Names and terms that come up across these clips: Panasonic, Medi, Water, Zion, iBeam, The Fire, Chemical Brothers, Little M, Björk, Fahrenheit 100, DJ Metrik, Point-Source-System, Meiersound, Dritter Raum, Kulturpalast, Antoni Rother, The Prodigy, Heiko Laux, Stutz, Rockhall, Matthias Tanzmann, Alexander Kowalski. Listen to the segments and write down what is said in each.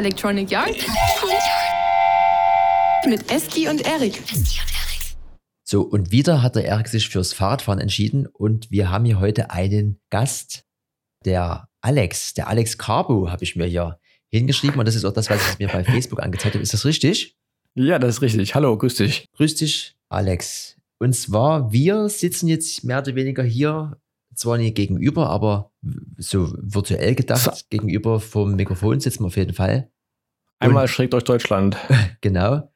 Electronic Yard mit Eski und Erik. So, und wieder hat der Erik sich fürs Fahrradfahren entschieden und wir haben hier heute einen Gast, der Alex Carbo habe ich mir hier hingeschrieben und das ist auch das, was ich mir bei Facebook angezeigt habe. Ist das richtig? Ja, das ist richtig. Hallo, grüß dich. Grüß dich, Alex. Und zwar, wir sitzen jetzt mehr oder weniger hier, zwar nicht gegenüber, aber so virtuell gedacht, so. Gegenüber vom Mikrofon sitzen wir auf jeden Fall. Einmal schräg durch Deutschland. Genau.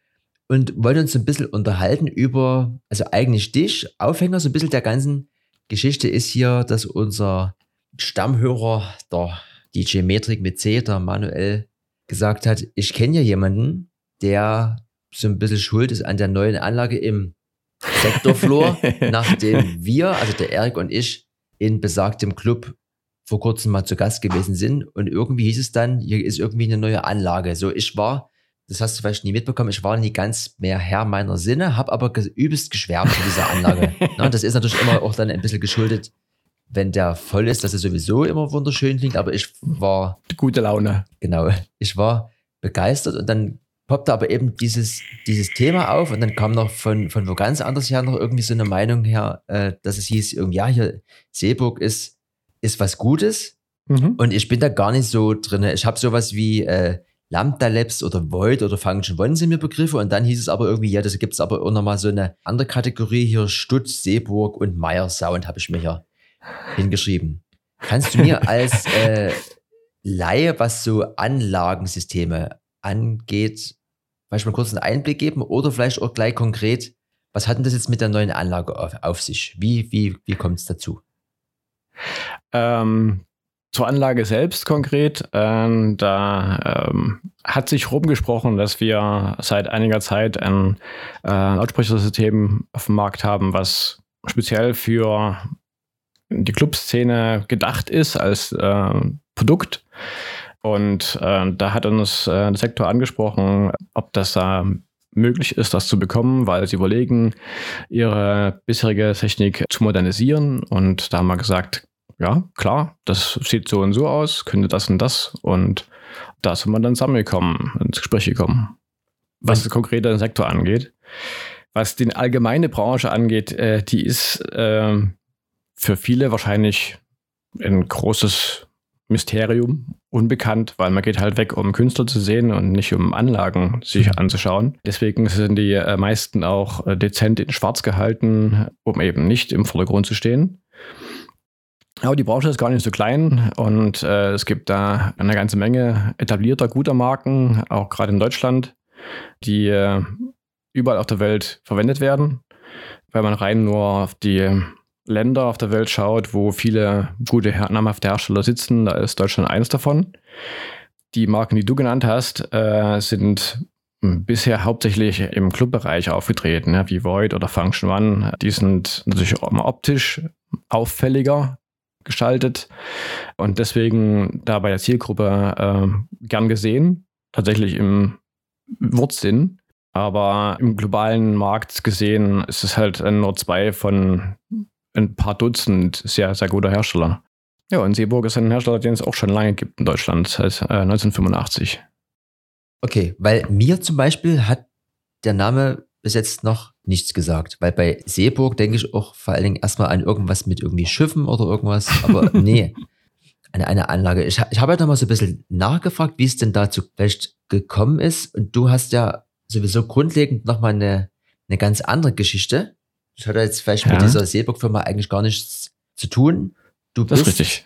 Und wollen uns so ein bisschen unterhalten über, also eigentlich dich, Aufhänger so ein bisschen der ganzen Geschichte ist hier, dass unser Stammhörer, der DJ Metrik mit C, der Manuel, gesagt hat, ich kenne ja jemanden, der so ein bisschen schuld ist an der neuen Anlage im Sektorflor, nachdem wir, also der Erik und ich, in besagtem Club vor kurzem mal zu Gast gewesen sind. Und irgendwie hieß es dann, hier ist irgendwie eine neue Anlage. So, ich war, das hast du vielleicht nie mitbekommen, ich war nie ganz mehr Herr meiner Sinne, habe aber übelst geschwärmt von dieser Anlage. Na, das ist natürlich immer auch dann ein bisschen geschuldet, wenn der voll ist, dass er sowieso immer wunderschön klingt, aber ich war... Gute Laune. Genau, ich war begeistert und dann poppte aber eben dieses Thema auf und dann kam noch von wo ganz anders her noch irgendwie so eine Meinung her, dass es hieß, ja, hier Seeburg ist was Gutes, und ich bin da gar nicht so drin. Ich habe sowas wie Lambda Labs oder Void oder Function One sind mir Begriffe und dann hieß es aber irgendwie, ja, das gibt es aber auch nochmal so eine andere Kategorie hier, Stutz, Seeburg und Meiersound habe ich mir hier hingeschrieben. Kannst du mir als Laie, was so Anlagensysteme angeht, vielleicht mal kurz einen Einblick geben oder vielleicht auch gleich konkret, was hat denn das jetzt mit der neuen Anlage auf sich? Wie kommt es dazu? Zur Anlage selbst konkret, hat sich rumgesprochen, dass wir seit einiger Zeit ein Lautsprechersystem auf dem Markt haben, was speziell für die Clubszene gedacht ist als Produkt. Und da hat uns der Sektor angesprochen, ob das da möglich ist, das zu bekommen, weil sie überlegen, ihre bisherige Technik zu modernisieren. Und da haben wir gesagt, ja, klar, das sieht so und so aus, könnte das und das. Und da sind wir dann zusammengekommen, ins Gespräch gekommen, was konkret den Sektor angeht. Was die allgemeine Branche angeht, die ist für viele wahrscheinlich ein großes Mysterium, unbekannt, weil man geht halt weg, um Künstler zu sehen und nicht um Anlagen sich anzuschauen. Deswegen sind die meisten auch dezent in Schwarz gehalten, um eben nicht im Vordergrund zu stehen. Aber die Branche ist gar nicht so klein und es gibt da eine ganze Menge etablierter, guter Marken, auch gerade in Deutschland, die überall auf der Welt verwendet werden, weil man rein nur auf die Länder auf der Welt schaut, wo viele gute, namhafte Hersteller sitzen, da ist Deutschland eins davon. Die Marken, die du genannt hast, sind bisher hauptsächlich im Clubbereich aufgetreten, ne, wie Void oder Function One. Die sind natürlich auch immer optisch auffälliger gestaltet und deswegen da bei der Zielgruppe gern gesehen, tatsächlich im Wortsinn. Aber im globalen Markt gesehen ist es halt nur zwei von ein paar Dutzend sehr, sehr guter Hersteller. Ja, und Seeburg ist ein Hersteller, den es auch schon lange gibt in Deutschland, seit 1985. Okay, weil mir zum Beispiel hat der Name bis jetzt noch nichts gesagt, weil bei Seeburg denke ich auch vor allen Dingen erstmal an irgendwas mit irgendwie Schiffen oder irgendwas, aber nee, an eine Anlage. Ich habe ja nochmal so ein bisschen nachgefragt, wie es denn dazu vielleicht gekommen ist und du hast ja sowieso grundlegend nochmal eine ganz andere Geschichte. Das hat jetzt vielleicht mit dieser Seeburg-Firma eigentlich gar nichts zu tun. Du bist, das ist richtig.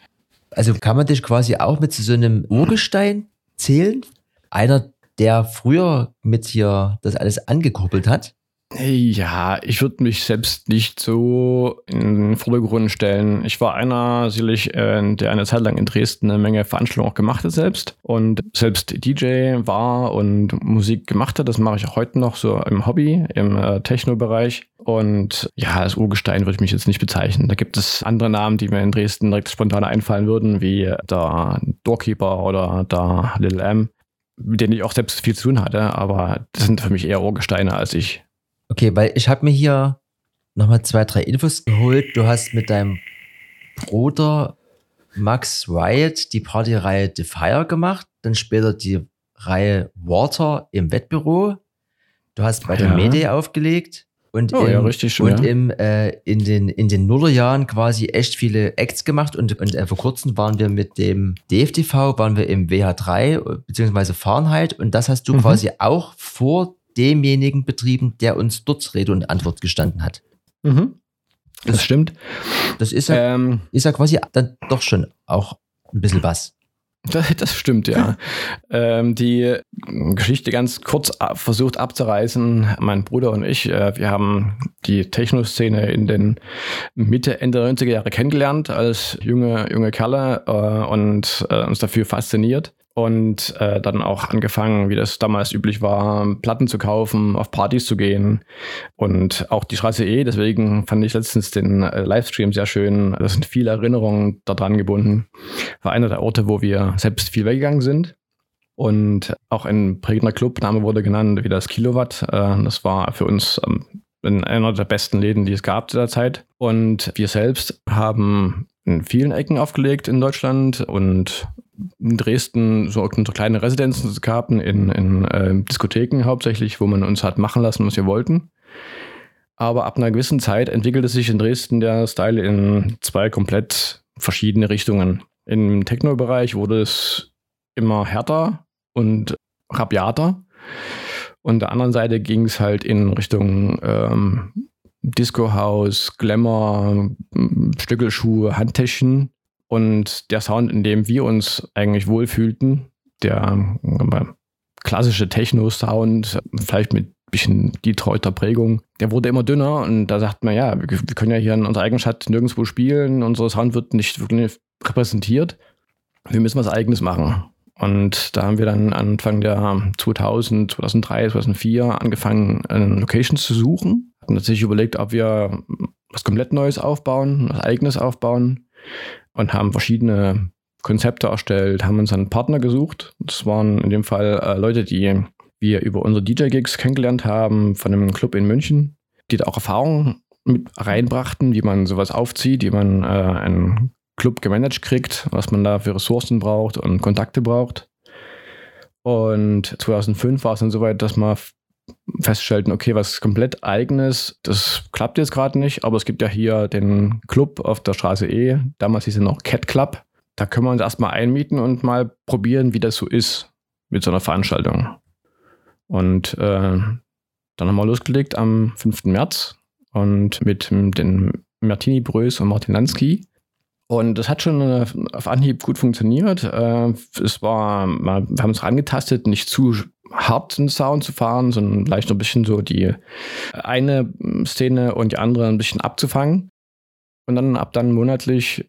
Also kann man dich quasi auch mit so einem Urgestein zählen? Einer, der früher mit hier das alles angekurbelt hat? Ja, ich würde mich selbst nicht so in den Vordergrund stellen. Ich war einer, sicherlich, der eine Zeit lang in Dresden eine Menge Veranstaltungen auch gemacht hat selbst und selbst DJ war und Musik gemacht hat. Das mache ich auch heute noch so im Hobby, im Techno-Bereich. Und ja, als Urgestein würde ich mich jetzt nicht bezeichnen. Da gibt es andere Namen, die mir in Dresden direkt spontan einfallen würden, wie der Doorkeeper oder der Little M, mit denen ich auch selbst viel zu tun hatte. Aber das sind für mich eher Urgesteine als ich. Okay, weil ich habe mir hier nochmal 2-3 Infos geholt. Du hast mit deinem Bruder Max White die Partyreihe The Fire gemacht, dann später die Reihe Water im Wettbüro. Du hast bei der Mayday aufgelegt und, in den Nullerjahren quasi echt viele Acts gemacht und vor kurzem waren wir mit dem DFTV, waren wir im WH3 bzw. Fahrenheit und das hast du quasi auch vor demjenigen betrieben, der uns dort Rede und Antwort gestanden hat. Mhm. Das stimmt. Das ist ja quasi dann doch schon auch ein bisschen was. Das stimmt, ja. Die Geschichte ganz kurz versucht abzureißen. Mein Bruder und ich, wir haben die Techno-Szene in den Mitte, Ende der 90er Jahre kennengelernt als junge Kerle und uns dafür fasziniert. Und dann auch angefangen, wie das damals üblich war, Platten zu kaufen, auf Partys zu gehen und auch die Straße E. Deswegen fand ich letztens den Livestream sehr schön. Da sind viele Erinnerungen daran gebunden. War einer der Orte, wo wir selbst viel weggegangen sind. Und auch ein prägender Clubname wurde genannt, wie das Kilowatt. Das war für uns in einer der besten Läden, die es gab zu der Zeit. Und wir selbst haben in vielen Ecken aufgelegt in Deutschland und in Dresden so kleine Residenzen gab, in Diskotheken hauptsächlich, wo man uns hat machen lassen, was wir wollten. Aber ab einer gewissen Zeit entwickelte sich in Dresden der Style in zwei komplett verschiedene Richtungen. Im Techno-Bereich wurde es immer härter und rabiater. Und der anderen Seite ging es halt in Richtung Disco-House, Glamour, Stöckelschuhe, Handtäschchen. Und der Sound, in dem wir uns eigentlich wohlfühlten, der klassische Techno-Sound, vielleicht mit ein bisschen Detroiter Prägung, der wurde immer dünner. Und da sagt man, ja, wir können ja hier in unserer eigenen Stadt nirgendwo spielen. Unser Sound wird nicht wirklich repräsentiert. Wir müssen was Eigenes machen. Und da haben wir dann Anfang der 2000, 2003, 2004 angefangen, Locations zu suchen. Hatten tatsächlich überlegt, ob wir was komplett Neues aufbauen, was Eigenes aufbauen. Und haben verschiedene Konzepte erstellt, haben uns einen Partner gesucht. Das waren in dem Fall Leute, die wir über unsere DJ-Gigs kennengelernt haben von einem Club in München, die da auch Erfahrungen mit reinbrachten, wie man sowas aufzieht, wie man einen Club gemanagt kriegt, was man da für Ressourcen braucht und Kontakte braucht. Und 2005 war es dann soweit, dass man feststellten, okay, was komplett Eigenes, das klappt jetzt gerade nicht, aber es gibt ja hier den Club auf der Straße E, damals hieß er noch Cat Club, da können wir uns erstmal einmieten und mal probieren, wie das so ist mit so einer Veranstaltung. Und dann haben wir losgelegt am 5. März und mit den Martini-Brös und Martin Lansky. Und das hat schon auf Anhieb gut funktioniert. Wir haben uns rangetastet, nicht zu harten Sound zu fahren, sondern leicht ein bisschen so die eine Szene und die andere ein bisschen abzufangen. Und dann ab dann monatlich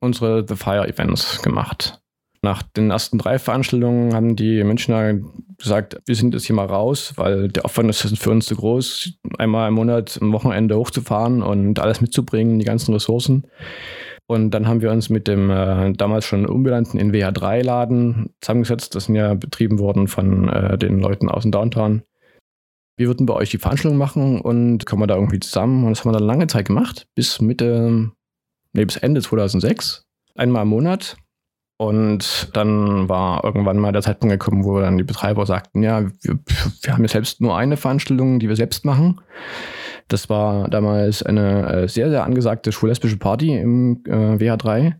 unsere The Fire Events gemacht. Nach den ersten 3 Veranstaltungen haben die Münchner gesagt, wir sind jetzt hier mal raus, weil der Aufwand ist für uns zu groß, einmal im Monat am Wochenende hochzufahren und alles mitzubringen, die ganzen Ressourcen. Und dann haben wir uns mit dem damals schon umbenannten in WH3-Laden zusammengesetzt. Das sind ja betrieben worden von den Leuten aus dem Downtown. Wir würden bei euch die Veranstaltung machen und kommen da irgendwie zusammen. Und das haben wir dann lange Zeit gemacht, bis Ende 2006. Einmal im Monat. Und dann war irgendwann mal der Zeitpunkt gekommen, wo dann die Betreiber sagten, ja, wir haben ja selbst nur eine Veranstaltung, die wir selbst machen. Das war damals eine sehr, sehr angesagte schwul-lesbische Party im WH3.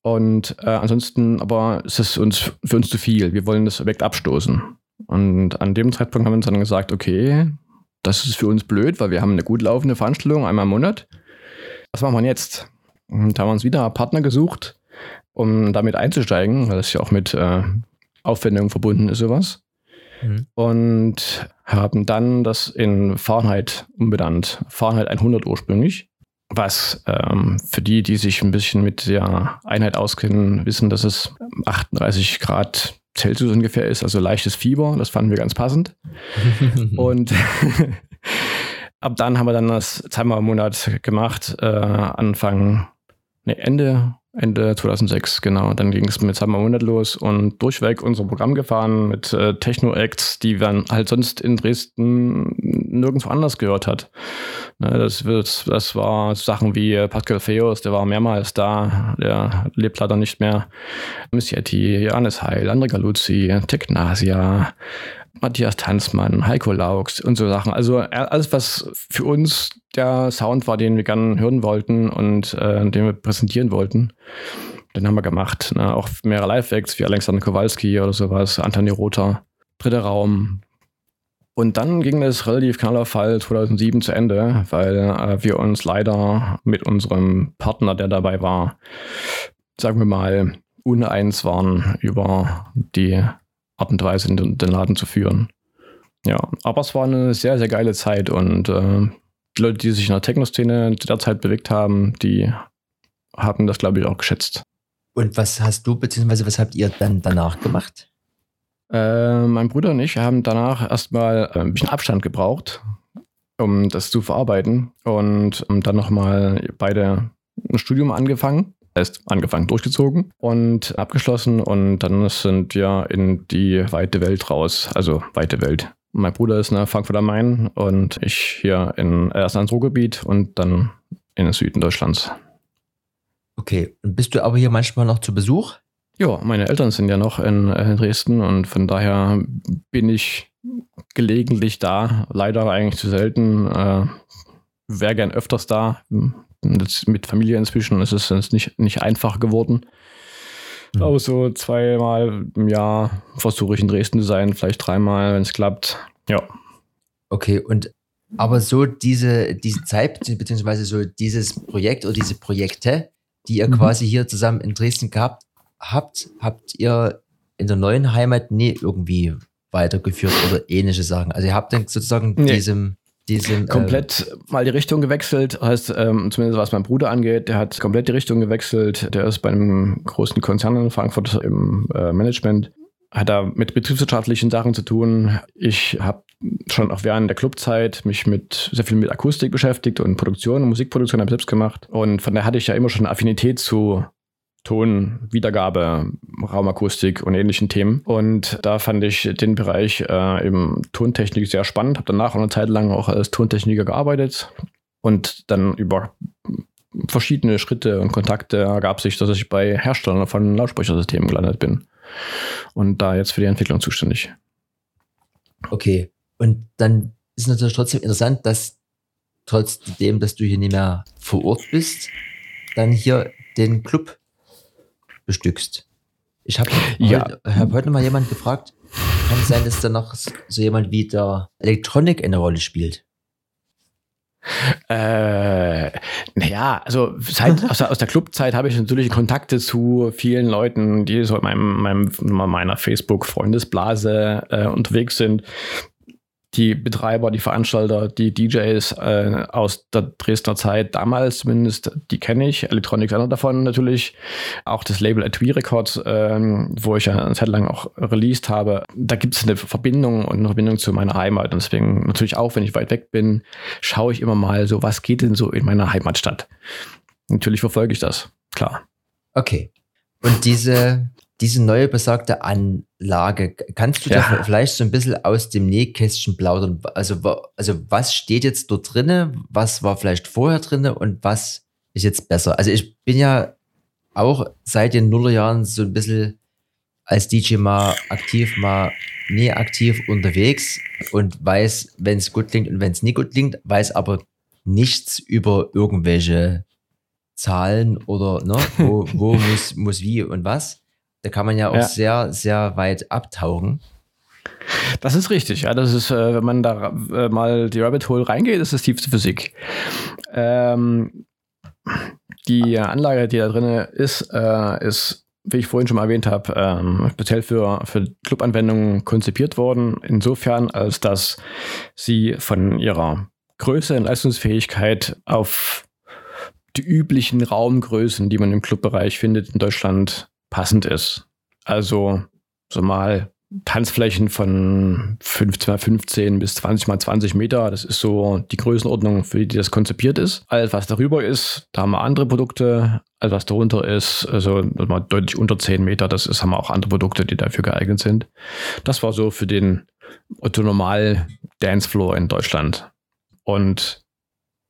Und ansonsten aber ist es für uns zu viel. Wir wollen das Objekt abstoßen. Und an dem Zeitpunkt haben wir uns dann gesagt, okay, das ist für uns blöd, weil wir haben eine gut laufende Veranstaltung, einmal im Monat. Was machen wir jetzt? Und da haben wir uns wieder Partner gesucht, um damit einzusteigen, weil das ja auch mit Aufwendungen verbunden ist, sowas. Mhm. Und haben dann das in Fahrenheit umbenannt. Fahrenheit 100 ursprünglich. Was für die sich ein bisschen mit der Einheit auskennen, wissen, dass es 38 Grad Celsius ungefähr ist, also leichtes Fieber. Das fanden wir ganz passend. Und ab dann haben wir das zweimal im Monat gemacht, Ende Ende 2006, genau. Dann ging es mit Summer Moonlight los und durchweg unser Programm gefahren mit Techno-Acts, die man halt sonst in Dresden nirgendwo anders gehört hat. Ne, das war Sachen wie Pascal Feos, der war mehrmals da, der lebt leider nicht mehr. Missiati, Johannes Heil, André Galuzzi, Technasia, Matthias Tanzmann, Heiko Laux und so Sachen. Also alles, was für uns der Sound war, den wir gerne hören wollten und den wir präsentieren wollten, den haben wir gemacht. Ne? Auch mehrere Live-Acts wie Alexander Kowalski oder sowas, Antoni Rother, Dritter Raum. Und dann ging das relativ knaller Fall 2007 zu Ende, weil wir uns leider mit unserem Partner, der dabei war, sagen wir mal, uneins waren über die Art und Weise, den Laden zu führen. Ja, aber es war eine sehr, sehr geile Zeit und die Leute, die sich in der Techno-Szene zu der Zeit bewegt haben, die haben das, glaube ich, auch geschätzt. Und was hast du, beziehungsweise was habt ihr dann danach gemacht? Mein Bruder und ich haben danach erstmal ein bisschen Abstand gebraucht, um das zu verarbeiten und dann nochmal beide ein Studium angefangen. Heißt, angefangen, durchgezogen und abgeschlossen und dann sind wir in die weite Welt raus, also weite Welt. Mein Bruder ist in Frankfurt am Main und ich hier erst ins Ruhrgebiet und dann in den Süden Deutschlands. Okay, und bist du aber hier manchmal noch zu Besuch? Ja, meine Eltern sind ja noch in Dresden und von daher bin ich gelegentlich da, leider eigentlich zu selten, wäre gern öfters da. Mit Familie inzwischen ist es nicht einfach geworden. Aber so zweimal im Jahr versuche ich in Dresden zu sein, vielleicht dreimal, wenn es klappt. Ja. Okay, und aber so diese Zeit, beziehungsweise so dieses Projekt oder diese Projekte, die ihr quasi hier zusammen in Dresden gehabt habt, ihr in der neuen Heimat nie irgendwie weitergeführt oder ähnliche Sachen. Also ihr habt dann sozusagen diesem komplett mal die Richtung gewechselt, heißt zumindest was mein Bruder angeht, der hat komplett die Richtung gewechselt, der ist bei einem großen Konzern in Frankfurt im Management, hat da mit betriebswirtschaftlichen Sachen zu tun. Ich habe schon auch während der Clubzeit mich sehr viel mit Akustik beschäftigt und Musikproduktion habe ich selbst gemacht und von daher hatte ich ja immer schon eine Affinität zu Ton, Wiedergabe, Raumakustik und ähnlichen Themen. Und da fand ich den Bereich eben Tontechnik sehr spannend. Habe danach auch eine Zeit lang auch als Tontechniker gearbeitet. Und dann über verschiedene Schritte und Kontakte ergab sich, dass ich bei Herstellern von Lautsprechersystemen gelandet bin. Und da jetzt für die Entwicklung zuständig. Okay. Und dann ist natürlich trotzdem interessant, dass trotzdem, dass du hier nicht mehr vor Ort bist, dann hier den Club bestückst. Ich habe heute noch mal jemanden gefragt, kann es sein, dass da noch so jemand wie der Elektronik eine Rolle spielt? Naja, also seit, aus der Clubzeit habe ich natürlich Kontakte zu vielen Leuten, die so in meiner Facebook-Freundesblase unterwegs sind. Die Betreiber, die Veranstalter, die DJs aus der Dresdner Zeit, damals zumindest, die kenne ich. Electronic einer davon natürlich. Auch das Label Atwi Records, wo ich ja eine Zeit lang auch released habe. Da gibt es eine Verbindung zu meiner Heimat. Und deswegen natürlich auch, wenn ich weit weg bin, schaue ich immer mal so, was geht denn so in meiner Heimatstadt? Natürlich verfolge ich das, klar. Okay. Und diese neue besagte Anlage, kannst du da vielleicht so ein bisschen aus dem Nähkästchen plaudern? Also was steht jetzt dort drin? Was war vielleicht vorher drin? Und was ist jetzt besser? Also ich bin ja auch seit den Nullerjahren so ein bisschen als DJ mal aktiv, mal nicht aktiv unterwegs und weiß, wenn es gut klingt und wenn es nicht gut klingt, weiß aber nichts über irgendwelche Zahlen oder ne, wo muss wie und was. Da kann man ja auch sehr, sehr weit abtauchen. Das ist richtig. Ja, das ist, wenn man da mal die Rabbit Hole reingeht, ist das tiefste Physik. Die Anlage, die da drin ist, wie ich vorhin schon mal erwähnt habe, speziell für Club-Anwendungen konzipiert worden. Insofern, als dass sie von ihrer Größe und Leistungsfähigkeit auf die üblichen Raumgrößen, die man im Clubbereich findet in Deutschland, passend ist. Also so mal Tanzflächen von 15 bis 20x20 Meter. Das ist so die Größenordnung, für die das konzipiert ist. Alles, was darüber ist, da haben wir andere Produkte. Alles, was darunter ist, also deutlich unter 10 Meter, das ist, haben wir auch andere Produkte, die dafür geeignet sind. Das war so für den Otto-Normal-Dancefloor in Deutschland. Und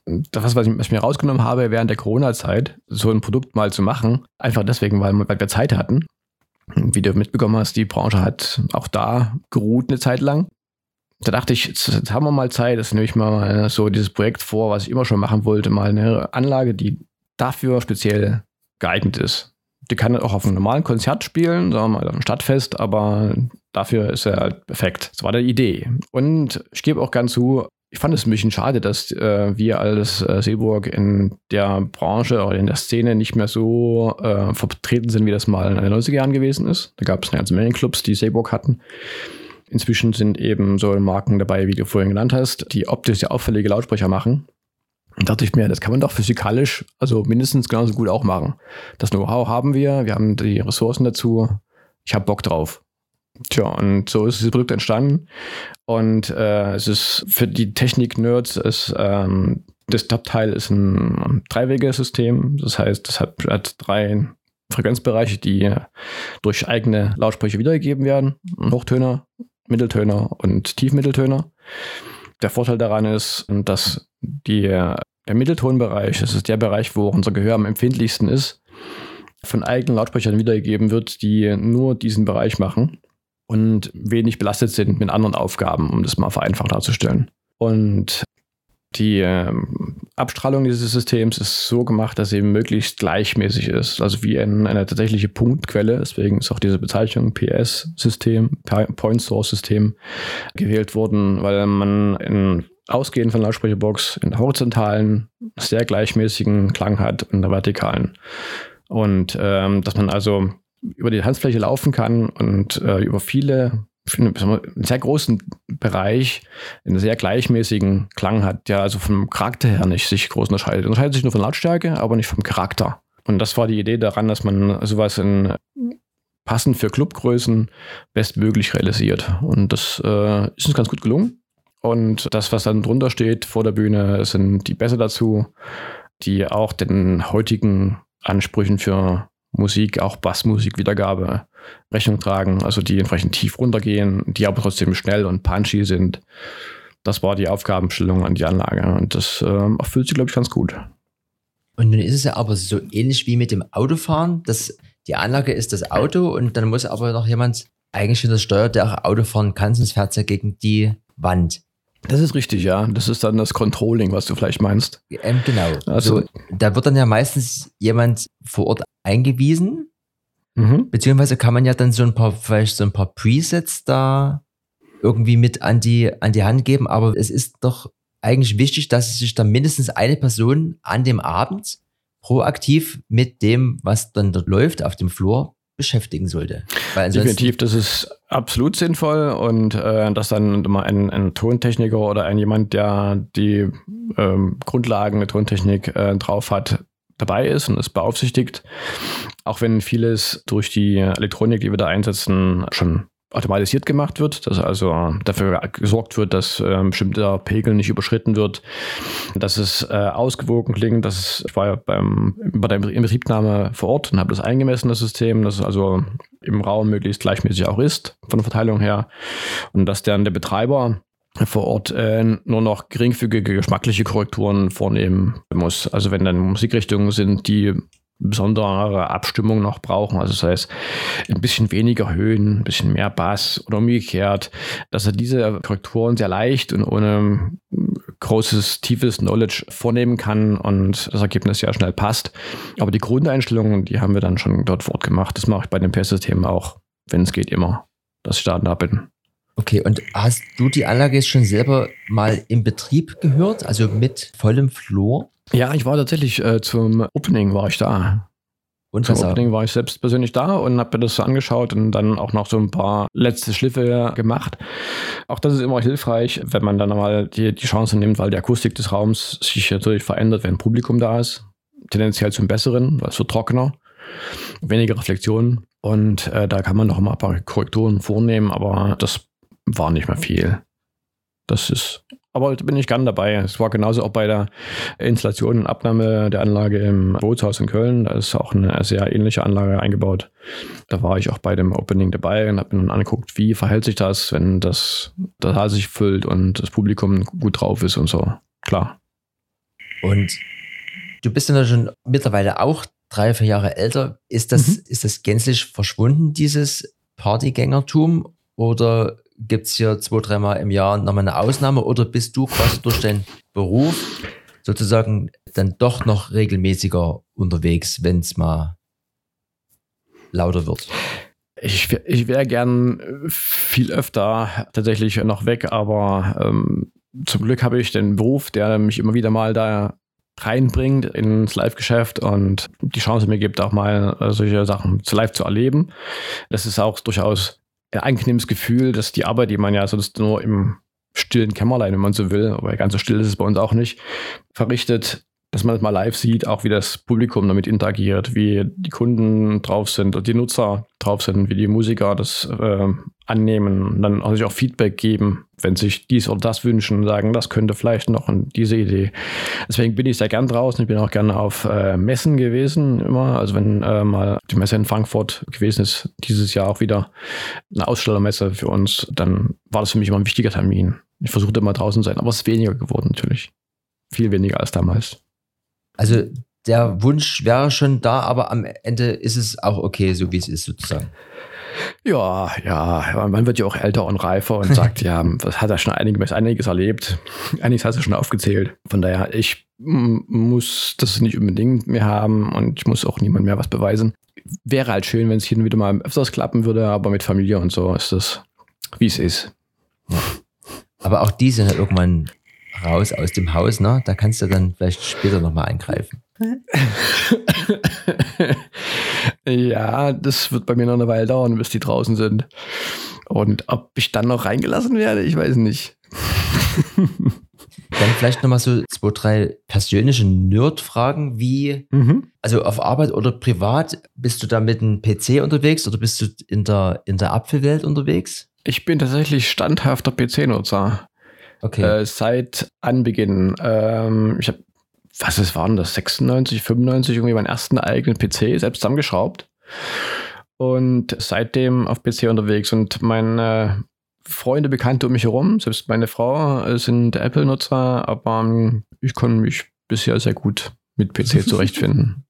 das, was ich mir rausgenommen habe, während der Corona-Zeit, so ein Produkt mal zu machen, einfach deswegen, weil wir Zeit hatten. Wie du mitbekommen hast, die Branche hat auch da geruht eine Zeit lang. Da dachte ich, jetzt haben wir mal Zeit, jetzt nehme ich mal so dieses Projekt vor, was ich immer schon machen wollte, mal eine Anlage, die dafür speziell geeignet ist. Die kann auch auf einem normalen Konzert spielen, sagen wir mal auf einem Stadtfest, aber dafür ist er halt perfekt. Das war die Idee. Und ich gebe auch gern zu, ich fand es ein bisschen schade, dass wir als Seeburg in der Branche oder in der Szene nicht mehr so vertreten sind, wie das mal in den 90er Jahren gewesen ist. Da gab es eine ganze Menge Clubs, die Seeburg hatten. Inzwischen sind eben so Marken dabei, wie du vorhin genannt hast, die optisch sehr auffällige Lautsprecher machen. Und dachte ich mir, das kann man doch physikalisch, also mindestens genauso gut auch machen. Das Know-how haben wir haben die Ressourcen dazu. Ich habe Bock drauf. Tja, und so ist dieses Produkt entstanden. Und es ist für die Technik-Nerds, das Top-Teil ist ein Dreiwege-System. Das heißt, es hat 3 Frequenzbereiche, die durch eigene Lautsprecher wiedergegeben werden. Hochtöner, Mitteltöner und Tiefmitteltöner. Der Vorteil daran ist, dass der Mitteltonbereich, das ist der Bereich, wo unser Gehör am empfindlichsten ist, von eigenen Lautsprechern wiedergegeben wird, die nur diesen Bereich machen und wenig belastet sind mit anderen Aufgaben, um das mal vereinfacht darzustellen. Und die Abstrahlung dieses Systems ist so gemacht, dass sie möglichst gleichmäßig ist, also wie eine tatsächliche Punktquelle. Deswegen ist auch diese Bezeichnung PS-System, Point-Source-System gewählt worden, weil man ausgehend von der Lautsprecherbox in der horizontalen, sehr gleichmäßigen Klang hat und in der vertikalen. Und dass man also über die Tanzfläche laufen kann und über einen sehr großen Bereich einen sehr gleichmäßigen Klang hat, der also vom Charakter her nicht sich groß unterscheidet. Unterscheidet sich nur von Lautstärke, aber nicht vom Charakter. Und das war die Idee daran, dass man sowas passend für Clubgrößen bestmöglich realisiert. Und das ist uns ganz gut gelungen. Und das, was dann drunter steht vor der Bühne, sind die Bässe dazu, die auch den heutigen Ansprüchen für Musik, auch Bassmusikwiedergabe, Rechnung tragen, also die entsprechend tief runtergehen, die aber trotzdem schnell und punchy sind. Das war die Aufgabenstellung an die Anlage und das erfüllt sie, glaube ich, ganz gut. Und nun ist es ja aber so ähnlich wie mit dem Autofahren, dass die Anlage ist das Auto und dann muss aber noch jemand eigentlich das Steuer, der auch Auto fahren kann, sonst fährt es ja gegen die Wand. Das ist richtig, ja. Das ist dann das Controlling, was du vielleicht meinst. Genau. Also, da wird dann ja meistens jemand vor Ort eingewiesen. Mhm. Beziehungsweise kann man ja dann vielleicht so ein paar Presets da irgendwie mit an die Hand geben. Aber es ist doch eigentlich wichtig, dass sich dann mindestens eine Person an dem Abend proaktiv mit dem, was dann dort läuft, auf dem Floor beschäftigen sollte. Weil definitiv, das ist absolut sinnvoll und dass dann mal ein Tontechniker oder jemand, der die Grundlagen der Tontechnik drauf hat, dabei ist und es beaufsichtigt, auch wenn vieles durch die Elektronik, die wir da einsetzen, schon automatisiert gemacht wird, dass also dafür gesorgt wird, dass ein bestimmter Pegel nicht überschritten wird, dass es ausgewogen klingt. Ich war ja bei der Inbetriebnahme vor Ort und habe das eingemessen, das System, dass es also im Raum möglichst gleichmäßig auch ist, von der Verteilung her. Und dass dann der Betreiber vor Ort nur noch geringfügige geschmackliche Korrekturen vornehmen muss. Also wenn dann Musikrichtungen sind, die besondere Abstimmung noch brauchen, also das heißt ein bisschen weniger Höhen, ein bisschen mehr Bass oder umgekehrt, dass er diese Korrekturen sehr leicht und ohne großes, tiefes Knowledge vornehmen kann und das Ergebnis sehr schnell passt. Aber die Grundeinstellungen, die haben wir dann schon dort vor Ort gemacht. Das mache ich bei den PS-Systemen auch, wenn es geht immer, dass ich da bin. Okay, und hast du die Anlage jetzt schon selber mal in Betrieb gehört, also mit vollem Floor? Ja, ich war tatsächlich zum Opening war ich da. Und zum Opening war ich selbst persönlich da und habe mir das so angeschaut und dann auch noch so ein paar letzte Schliffe gemacht. Auch das ist immer hilfreich, wenn man dann mal die Chance nimmt, weil die Akustik des Raums sich natürlich verändert, wenn Publikum da ist. Tendenziell zum Besseren, weil es wird trockener. weniger Reflexionen. Und da kann man noch mal ein paar Korrekturen vornehmen, aber das war nicht mehr viel. Das ist, aber da bin ich gern dabei. Es war genauso auch bei der Installation und Abnahme der Anlage im Bootshaus in Köln. Da ist auch eine sehr ähnliche Anlage eingebaut. Da war ich auch bei dem Opening dabei und habe mir dann angeguckt, wie verhält sich das, wenn das Haar sich füllt und das Publikum gut drauf ist und so. Klar. Und du bist ja schon mittlerweile auch 3-4 Jahre älter. Ist das gänzlich verschwunden, dieses Partygängertum? Oder gibt es hier 2-3 Mal im Jahr nochmal eine Ausnahme? Oder bist du quasi durch deinen Beruf sozusagen dann doch noch regelmäßiger unterwegs, wenn es mal lauter wird? Ich wäre gern viel öfter tatsächlich noch weg, aber zum Glück habe ich den Beruf, der mich immer wieder mal da reinbringt ins Live-Geschäft und die Chance mir gibt, auch mal solche Sachen live zu erleben. Das ist auch durchaus ein angenehmes Gefühl, dass die Arbeit, die man ja sonst nur im stillen Kämmerlein, wenn man so will, aber ganz so still ist es bei uns auch nicht, verrichtet, dass man das mal live sieht, auch wie das Publikum damit interagiert, wie die Kunden drauf sind und die Nutzer drauf sind, wie die Musiker das annehmen und dann natürlich auch Feedback geben, wenn sich dies oder das wünschen, sagen, das könnte vielleicht noch und diese Idee. Deswegen bin ich sehr gern draußen. Ich bin auch gerne auf Messen gewesen immer. Also wenn mal die Messe in Frankfurt gewesen ist, dieses Jahr auch wieder eine Ausstellermesse für uns, dann war das für mich immer ein wichtiger Termin. Ich versuchte immer draußen zu sein, aber es ist weniger geworden natürlich. Viel weniger als damals. Also der Wunsch wäre schon da, aber am Ende ist es auch okay, so wie es ist sozusagen. Ja, man wird ja auch älter und reifer und sagt, ja, das hat er schon einiges erlebt, einiges hast du schon aufgezählt. Von daher, ich muss das nicht unbedingt mehr haben und ich muss auch niemand mehr was beweisen. Wäre halt schön, wenn es hin und wieder mal öfters klappen würde, aber mit Familie und so ist das, wie es ist. Ja. Aber auch die sind ja irgendwann raus aus dem Haus, ne? Da kannst du dann vielleicht später nochmal eingreifen. Ja, das wird bei mir noch eine Weile dauern, bis die draußen sind. Und ob ich dann noch reingelassen werde, ich weiß nicht. Dann vielleicht nochmal so 2-3 persönliche Nerd-Fragen, wie, also auf Arbeit oder privat, bist du da mit einem PC unterwegs oder bist du in der Apfelwelt unterwegs? Ich bin tatsächlich standhafter PC-Nutzer. Okay. Seit Anbeginn. Ich habe, waren das, 96, 95, irgendwie meinen ersten eigenen PC selbst zusammengeschraubt und seitdem auf PC unterwegs und meine Freunde, Bekannte um mich herum, selbst meine Frau, sind Apple-Nutzer, aber ich konnte mich bisher sehr gut mit PC zurechtfinden.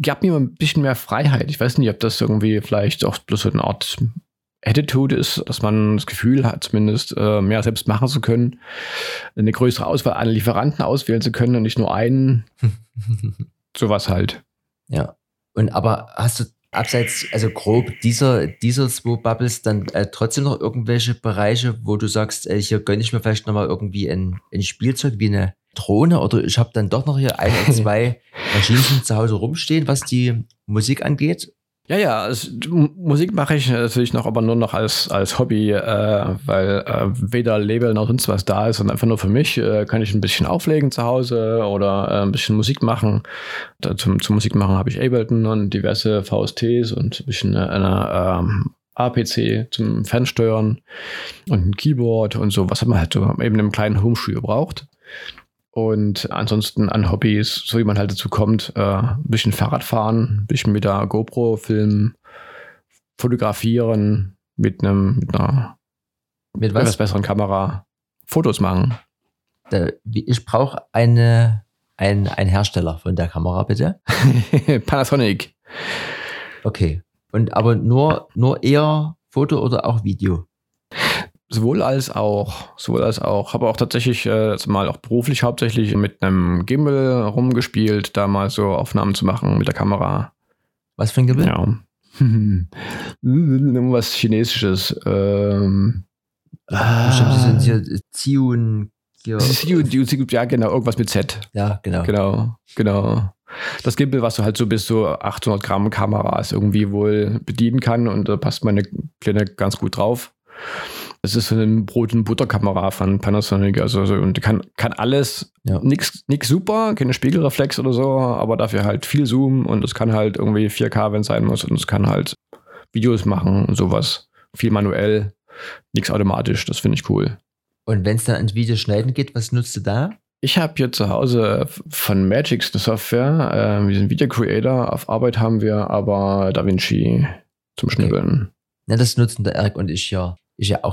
Gab mir immer ein bisschen mehr Freiheit. Ich weiß nicht, ob das irgendwie vielleicht auch bloß so eine Art Attitude ist, dass man das Gefühl hat, zumindest mehr selbst machen zu können, eine größere Auswahl an Lieferanten auswählen zu können und nicht nur einen. Sowas halt. Ja. Und aber hast du abseits, also grob dieser 2 Bubbles dann trotzdem noch irgendwelche Bereiche, wo du sagst, hier gönne ich mir vielleicht nochmal irgendwie ein Spielzeug wie eine Drohne oder ich habe dann doch noch hier 1 oder 2 Maschinen zu Hause rumstehen, was die Musik angeht? Ja, also Musik mache ich natürlich noch, aber nur noch als Hobby, weil weder Label noch sonst was da ist und einfach nur für mich kann ich ein bisschen auflegen zu Hause oder ein bisschen Musik machen. Zum Musik machen habe ich Ableton und diverse VSTs und ein bisschen eine APC zum Fernsteuern und ein Keyboard und so, was man halt so eben im kleinen Homestudio braucht. Und ansonsten an Hobbys, so wie man halt dazu kommt, ein bisschen Fahrrad fahren, ein bisschen mit der GoPro filmen, fotografieren, mit etwas besseren Kamera Fotos machen. Ich brauche einen Hersteller von der Kamera, bitte. Panasonic. Okay. Und aber nur eher Foto oder auch Video? Sowohl als auch. Habe auch tatsächlich mal auch beruflich hauptsächlich mit einem Gimbal rumgespielt, da mal so Aufnahmen zu machen mit der Kamera. Was für ein Gimbal? Ja. Irgendwas Chinesisches. Bestimmt sind hier Zion. Ja, genau, irgendwas mit Z. Ja, genau. Das Gimbal, was du halt so bis so 800 Gramm Kameras irgendwie wohl bedienen kann und da passt meine Kleine ganz gut drauf. Es ist so eine Brot- und Butterkamera von Panasonic, also und kann alles, ja. Nix super, keine Spiegelreflex oder so, aber dafür halt viel Zoom und es kann halt irgendwie 4K, wenn es sein muss, und es kann halt Videos machen und sowas. Viel manuell, nichts automatisch, das finde ich cool. Und wenn es dann ans Videoschneiden geht, was nutzt du da? Ich habe hier zu Hause von Magix eine Software, wir sind Video Creator, auf Arbeit haben wir aber DaVinci zum Schnibbeln. Ja, das nutzen der Eric und ich ja.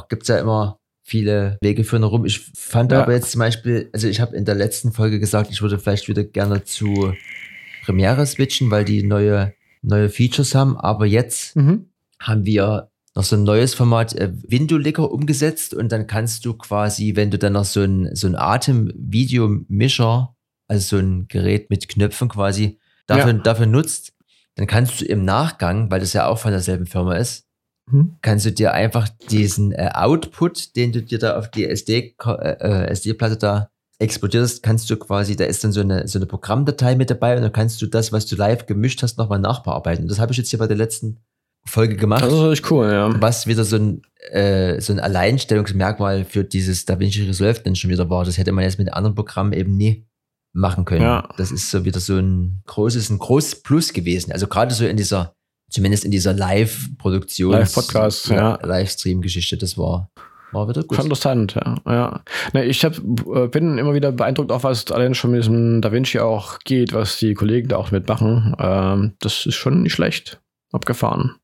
Gibt es ja immer viele Wege für herum. Ich fand aber jetzt zum Beispiel, also ich habe in der letzten Folge gesagt, ich würde vielleicht wieder gerne zu Premiere switchen, weil die neue Features haben, aber jetzt haben wir noch so ein neues Format Windowlicker umgesetzt und dann kannst du quasi, wenn du dann noch so ein Atem-Video-Mischer, also so ein Gerät mit Knöpfen quasi, dafür nutzt, dann kannst du im Nachgang, weil das ja auch von derselben Firma ist, kannst du dir einfach diesen Output, den du dir da auf die SD-Platte da exportierst, kannst du quasi, da ist dann so eine Programmdatei mit dabei und dann kannst du das, was du live gemischt hast, nochmal nachbearbeiten. Und das habe ich jetzt hier bei der letzten Folge gemacht. Das ist richtig cool, ja. Was wieder so ein Alleinstellungsmerkmal für dieses DaVinci Resolve dann schon wieder war. Das hätte man jetzt mit anderen Programmen eben nie machen können. Ja. Das ist so wieder so ein großes Plus gewesen. Also gerade so in dieser, zumindest in dieser Live-Produktion, Live-Podcast, Livestream-Geschichte, das war wieder gut. Interessant, ja. Na, ich bin immer wieder beeindruckt, auch was allein schon mit diesem DaVinci auch geht, was die Kollegen da auch mitmachen. Das ist schon nicht schlecht abgefahren.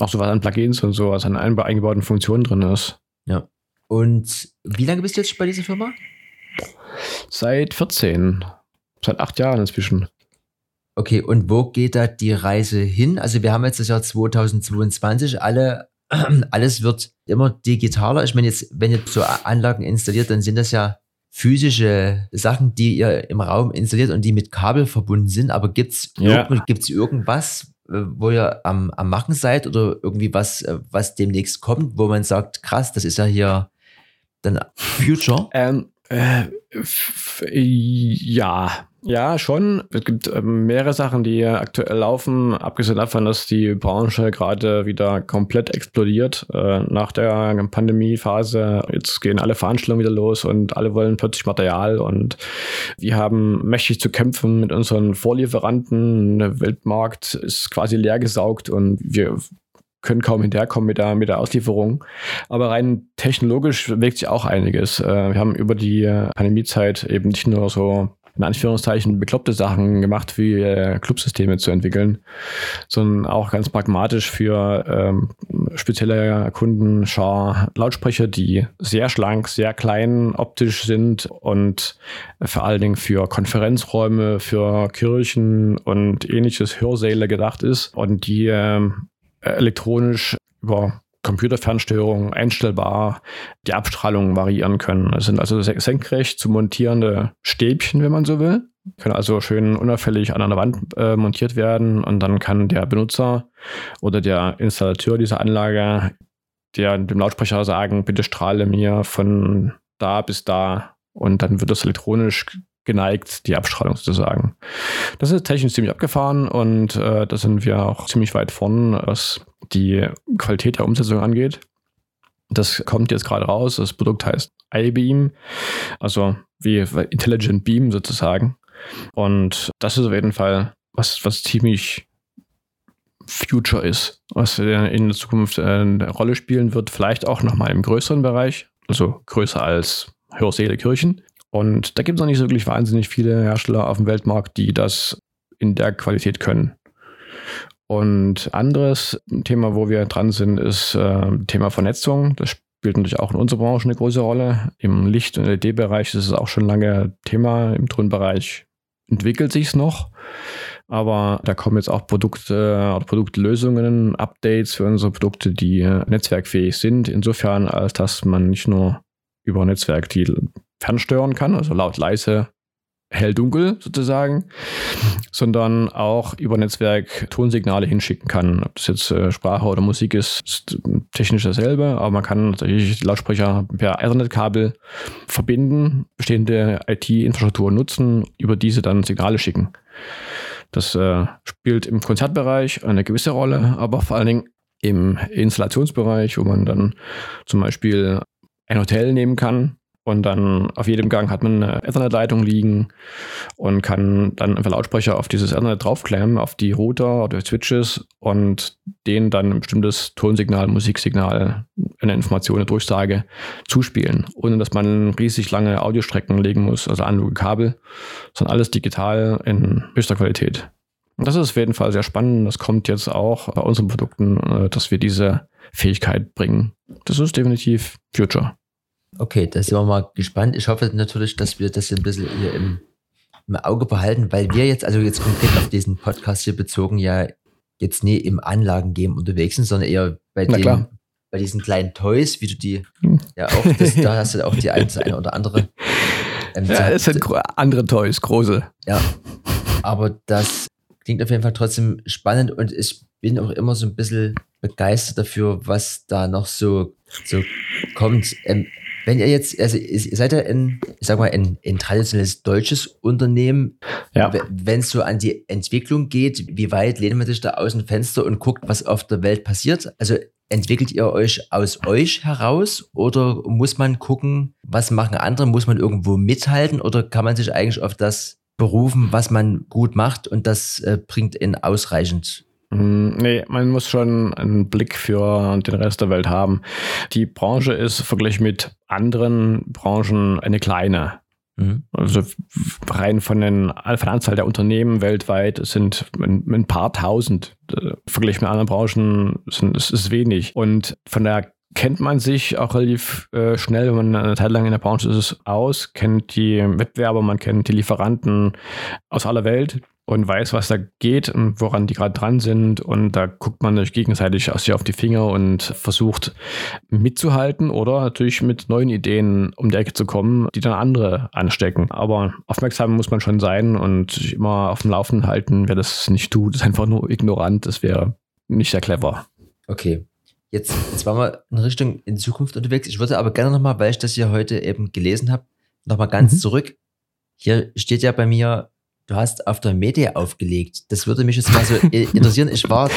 Auch so was an Plugins und so, was an eingebauten Funktionen drin ist. Ja. Und wie lange bist du jetzt bei dieser Firma? Seit 14. Seit 8 Jahren inzwischen. Okay, und wo geht da die Reise hin? Also wir haben jetzt das Jahr 2022, alles wird immer digitaler. Ich meine, jetzt, wenn ihr so Anlagen installiert, dann sind das ja physische Sachen, die ihr im Raum installiert und die mit Kabel verbunden sind. Aber gibt's irgendwas, wo ihr am Machen seid oder irgendwie was demnächst kommt, wo man sagt, krass, das ist ja hier dann Future? Ja, schon. Es gibt mehrere Sachen, die aktuell laufen, abgesehen davon, dass die Branche gerade wieder komplett explodiert. Nach der Pandemiephase, jetzt gehen alle Veranstaltungen wieder los und alle wollen plötzlich Material und wir haben mächtig zu kämpfen mit unseren Vorlieferanten. Der Weltmarkt ist quasi leer gesaugt und wir können kaum hinterherkommen mit der Auslieferung. Aber rein technologisch bewegt sich auch einiges. Wir haben über die Pandemiezeit eben nicht nur so in Anführungszeichen bekloppte Sachen gemacht, wie Clubsysteme zu entwickeln, sondern auch ganz pragmatisch für spezielle Kundenschar Lautsprecher, die sehr schlank, sehr klein optisch sind und vor allen Dingen für Konferenzräume, für Kirchen und ähnliches, Hörsäle gedacht ist und die elektronisch über Computerfernsteuerung einstellbar die Abstrahlung variieren können. Das sind also senkrecht zu montierende Stäbchen, wenn man so will. Können also schön unauffällig an einer Wand montiert werden und dann kann der Benutzer oder der Installateur dieser Anlage dem Lautsprecher sagen, bitte strahle mir von da bis da und dann wird das elektronisch geneigt, die Abstrahlung sozusagen. Das ist technisch ziemlich abgefahren und da sind wir auch ziemlich weit vorn, was die Qualität der Umsetzung angeht. Das kommt jetzt gerade raus. Das Produkt heißt iBeam, also wie Intelligent Beam sozusagen. Und das ist auf jeden Fall was ziemlich Future ist, was in der Zukunft eine Rolle spielen wird, vielleicht auch nochmal im größeren Bereich, also größer als Hörsäle, Kirchen. Und da gibt es noch nicht so wirklich wahnsinnig viele Hersteller auf dem Weltmarkt, die das in der Qualität können. Und anderes Thema, wo wir dran sind, ist Thema Vernetzung. Das spielt natürlich auch in unserer Branche eine große Rolle. Im Licht- und LED-Bereich ist es auch schon lange Thema. Im Tonbereich entwickelt sich es noch. Aber da kommen jetzt auch Produkte oder Produktlösungen, Updates für unsere Produkte, die netzwerkfähig sind. Insofern, als dass man nicht nur über Netzwerk die fernsteuern kann, also laut, leise, hell, dunkel sozusagen, sondern auch über Netzwerk Tonsignale hinschicken kann. Ob das jetzt Sprache oder Musik ist, ist technisch dasselbe, aber man kann natürlich Lautsprecher per Ethernet-Kabel verbinden, bestehende IT-Infrastruktur nutzen, über diese dann Signale schicken. Das spielt im Konzertbereich eine gewisse Rolle, aber vor allen Dingen im Installationsbereich, wo man dann zum Beispiel ein Hotel nehmen kann und dann auf jedem Gang hat man eine Ethernet-Leitung liegen und kann dann einfach Lautsprecher auf dieses Ethernet draufklemmen, auf die Router oder Switches und denen dann ein bestimmtes Tonsignal, Musiksignal, eine Information, eine Durchsage zuspielen, ohne dass man riesig lange Audiostrecken legen muss, also analoge Kabel, sondern alles digital in höchster Qualität. Und das ist auf jeden Fall sehr spannend. Das kommt jetzt auch bei unseren Produkten, dass wir diese Fähigkeit bringen. Das ist definitiv Future. Okay, da sind wir mal gespannt. Ich hoffe natürlich, dass wir das ein bisschen hier im Auge behalten, weil wir jetzt, also jetzt konkret auf diesen Podcast hier bezogen, ja jetzt nie im Anlagen-Game unterwegs sind, sondern eher bei diesen kleinen Toys, wie du die, ja auch, da hast du auch die eine oder andere. Ja, es sind andere Toys, große. Ja, aber das klingt auf jeden Fall trotzdem spannend und ich bin auch immer so ein bisschen begeistert dafür, was da noch so kommt. Wenn ihr jetzt, also ihr seid ja ein traditionelles deutsches Unternehmen, ja. Wenn es so an die Entwicklung geht, wie weit lehnt man sich da aus dem Fenster und guckt, was auf der Welt passiert? Also entwickelt ihr euch aus euch heraus oder muss man gucken, was machen andere, muss man irgendwo mithalten oder kann man sich eigentlich auf das berufen, was man gut macht und das bringt ihn ausreichend? Nee, man muss schon einen Blick für den Rest der Welt haben. Die Branche ist verglichen mit anderen Branchen eine kleine. Mhm. Also rein von der Anzahl der Unternehmen weltweit sind ein paar tausend. Verglichen mit anderen Branchen ist wenig. Und von daher kennt man sich auch relativ schnell, wenn man eine Zeit lang in der Branche ist, aus, kennt die Wettbewerber, man kennt die Lieferanten aus aller Welt und weiß, was da geht und woran die gerade dran sind. Und da guckt man sich gegenseitig auf die Finger und versucht mitzuhalten oder natürlich mit neuen Ideen um die Ecke zu kommen, die dann andere anstecken. Aber aufmerksam muss man schon sein und sich immer auf dem Laufenden halten. Wer das nicht tut, ist einfach nur ignorant. Das wäre nicht sehr clever. Okay. Jetzt waren wir in Richtung in Zukunft unterwegs. Ich würde aber gerne nochmal, weil ich das hier heute eben gelesen habe, nochmal ganz zurück. Hier steht ja bei mir, du hast auf der Medi aufgelegt. Das würde mich jetzt mal so interessieren. Ich war